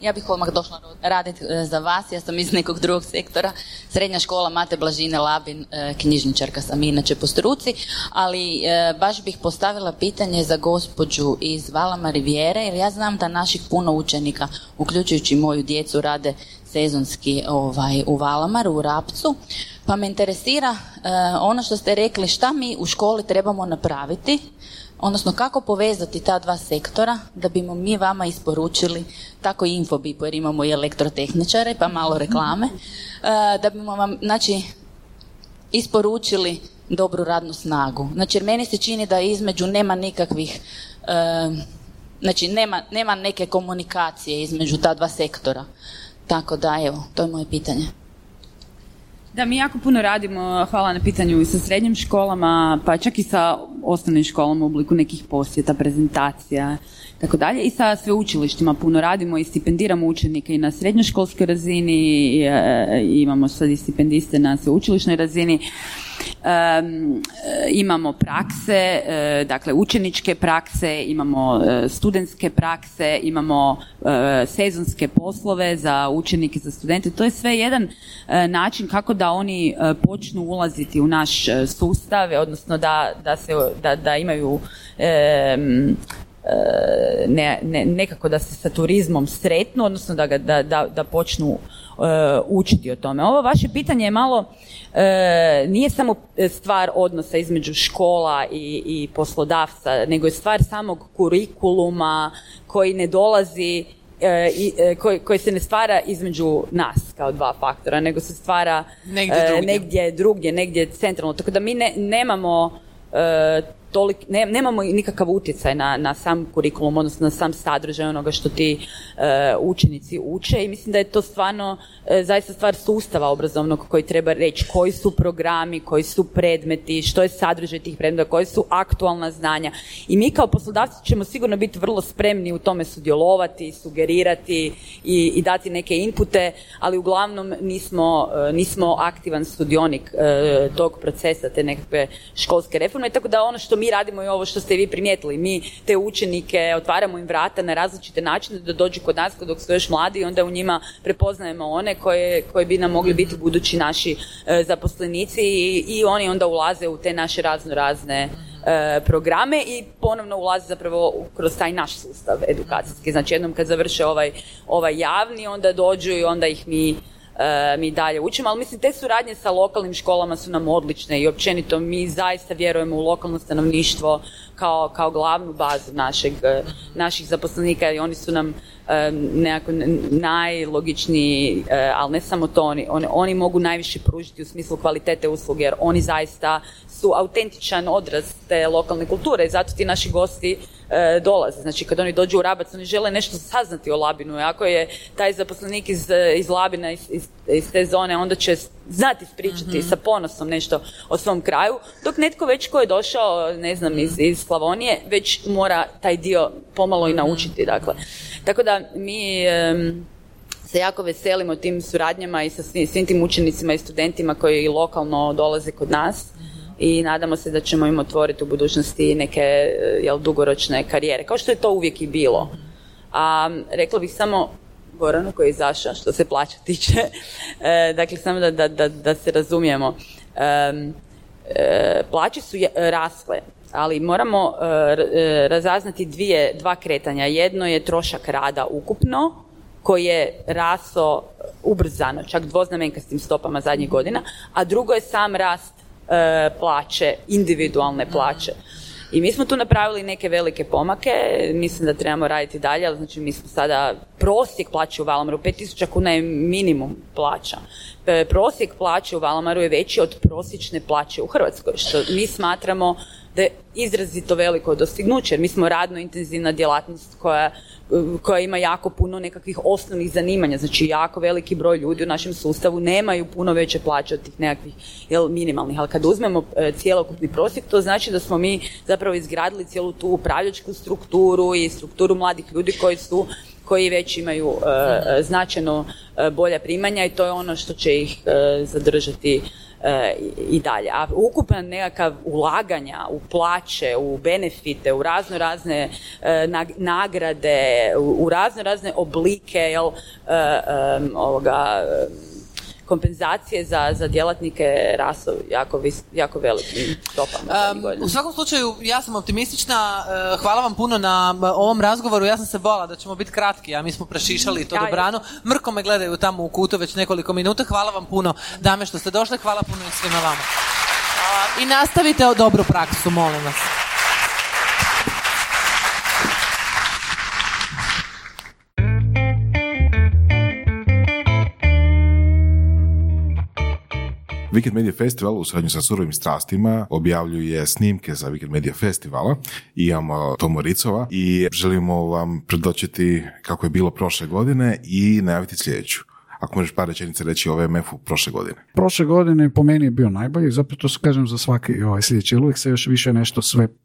Ja bih odmah došla raditi za vas, ja sam iz nekog drugog sektora. Srednja škola Mate Blažine Labin, knjižničarka sam inače po struci, ali baš bih postavila pitanje za gospođu iz Valamar Riviere, jer ja znam da naših puno učenika, uključujući moju djecu, rade sezonski u Valamaru, u Rapcu, pa me interesira ono što ste rekli, šta mi u školi trebamo napraviti, odnosno kako povezati ta dva sektora da bimo mi vama isporučili, tako i Infobipu jer imamo i elektrotehničare pa malo reklame, da bimo vam znači isporučili dobru radnu snagu. Znači jer meni se čini da između nema nikakvih, znači nema neke komunikacije između ta dva sektora. Tako da evo, to je moje pitanje. Da, mi jako puno radimo, hvala na pitanju, i sa srednjim školama, pa čak i sa osnovnim školama u obliku nekih posjeta, prezentacija, tako dalje. I sa sveučilištima puno radimo i stipendiramo učenike i na srednjoškolskoj razini, i imamo sad i stipendiste na sveučilišnoj razini. Imamo prakse, dakle učeničke prakse, imamo studentske prakse, imamo sezonske poslove za učenike, za studente. To je sve jedan način kako da oni počnu ulaziti u naš sustav, odnosno da imaju nekako da se sa turizmom sretnu, odnosno da počnu učiti o tome. Ovo vaše pitanje je malo, nije samo stvar odnosa između škola i poslodavca, nego je stvar samog kurikuluma koji ne dolazi, koji se ne stvara između nas kao dva faktora, nego se stvara negdje drugdje, negdje centralno. Tako da mi nemamo nikakav utjecaj na sam kurikulum, odnosno na sam sadržaj onoga što ti učenici uče, i mislim da je to stvarno zaista stvar sustava obrazovnog koji treba reći koji su programi, koji su predmeti, što je sadržaj tih predmeta, koji su aktualna znanja. I mi kao poslodavci ćemo sigurno biti vrlo spremni u tome sudjelovati, sugerirati i dati neke inpute, ali uglavnom nismo aktivan sudionik tog procesa, te nekakve školske reforme, tako da ono što mi radimo i ovo što ste vi primijetili, mi te učenike otvaramo im vrata na različite načine da dođu kod nas dok su još mladi i onda u njima prepoznajemo one koji bi nam mogli biti budući naši zaposlenici i oni onda ulaze u te naše raznorazne programe i ponovno ulaze zapravo kroz taj naš sustav edukacijski. Znači jednom kad završe ovaj javni, onda dođu i onda ih mi dalje učimo, ali mislim te suradnje sa lokalnim školama su nam odlične i općenito mi zaista vjerujemo u lokalno stanovništvo kao glavnu bazu naših zaposlenika i oni su nam nekako najlogičniji, ali ne samo to, oni mogu najviše pružiti u smislu kvalitete usluge jer oni zaista su autentičan odraz te lokalne kulture i zato ti naši gosti dolaze. Znači kad oni dođu u Rabac, oni žele nešto saznati o Labinu i ako je taj zaposlenik iz Labina, iz te zone, onda će znati pričati sa ponosom nešto o svom kraju, dok netko već ko je došao, ne znam, iz Slavonije, već mora taj dio pomalo i naučiti. Dakle. Tako da mi se jako veselimo tim suradnjama i sa svim tim učenicima i studentima koji lokalno dolaze kod nas i nadamo se da ćemo im otvoriti u budućnosti neke dugoročne karijere, kao što je to uvijek i bilo. A rekla bih samo Goranu koji je izašao što se plaća tiče, dakle samo da se razumijemo, plaće su rasle, ali moramo razaznati dva kretanja. Jedno je trošak rada ukupno koji je raso ubrzano, čak dvoznamenkastim stopama zadnjih godina, a drugo je sam rast plaće, individualne plaće. I mi smo tu napravili neke velike pomake, mislim da trebamo raditi dalje, ali znači mi smo sada prosjek plaće u Valamaru, 5.000 kuna je minimum plaća. Prosjek plaće u Valamaru je veći od prosječne plaće u Hrvatskoj, što mi smatramo da je izrazito veliko dostignuće, jer mi smo radno intenzivna djelatnost koja ima jako puno nekakvih osnovnih zanimanja, znači jako veliki broj ljudi u našem sustavu nemaju puno veće plaće od tih nekakvih minimalnih, ali kad uzmemo cjelokupni prosjek, to znači da smo mi zapravo izgradili cijelu tu upravljačku strukturu i strukturu mladih ljudi koji već imaju značajno bolja primanja i to je ono što će ih zadržati i dalje. A ukupan nekakav ulaganja u plaće, u benefite, u razno razne nagrade, u razno razne oblike kompenzacije za djelatnike rasu jako velikim stopama. U svakom slučaju, ja sam optimistična. Hvala vam puno na ovom razgovoru. Ja sam se bojala da ćemo biti kratki, a mi smo prešišali to dobrano. Mrko me gledaju tamo u kutu već nekoliko minuta. Hvala vam puno, dame, što ste došle. Hvala puno i svima vama. I nastavite o dobru praksu, molim vas. Weekend Media Festival u suradnji sa Surovim strastima objavljuje snimke za Weekend Media Festivala. Imamo Tomu Ricova i želimo vam predočiti kako je bilo prošle godine i najaviti sljedeću. Ako možeš par rečenica reći o VMF-u prošle godine. Prošle godine po meni je bio najbolji, zapravo to kažem za svaki sljedeći. Uvijek se još više nešto sve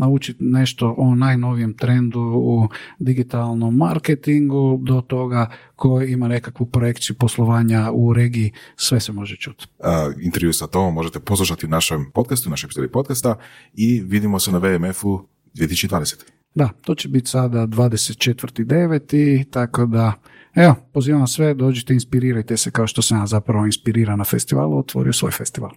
naučiti nešto o najnovijem trendu u digitalnom marketingu, do toga koji ima nekakvu projekciju poslovanja u regiji, sve se može čuti. Intervju sa Tomom možete poslušati u našem podcastu, u našoj epizodi podcasta, i vidimo se na VMF-u 2020. Da, to će biti sada 24.9. Tako da, evo, pozivam sve, dođite, inspirirajte se kao što sam ja zapravo inspirira na festivalu, otvorio svoj festival.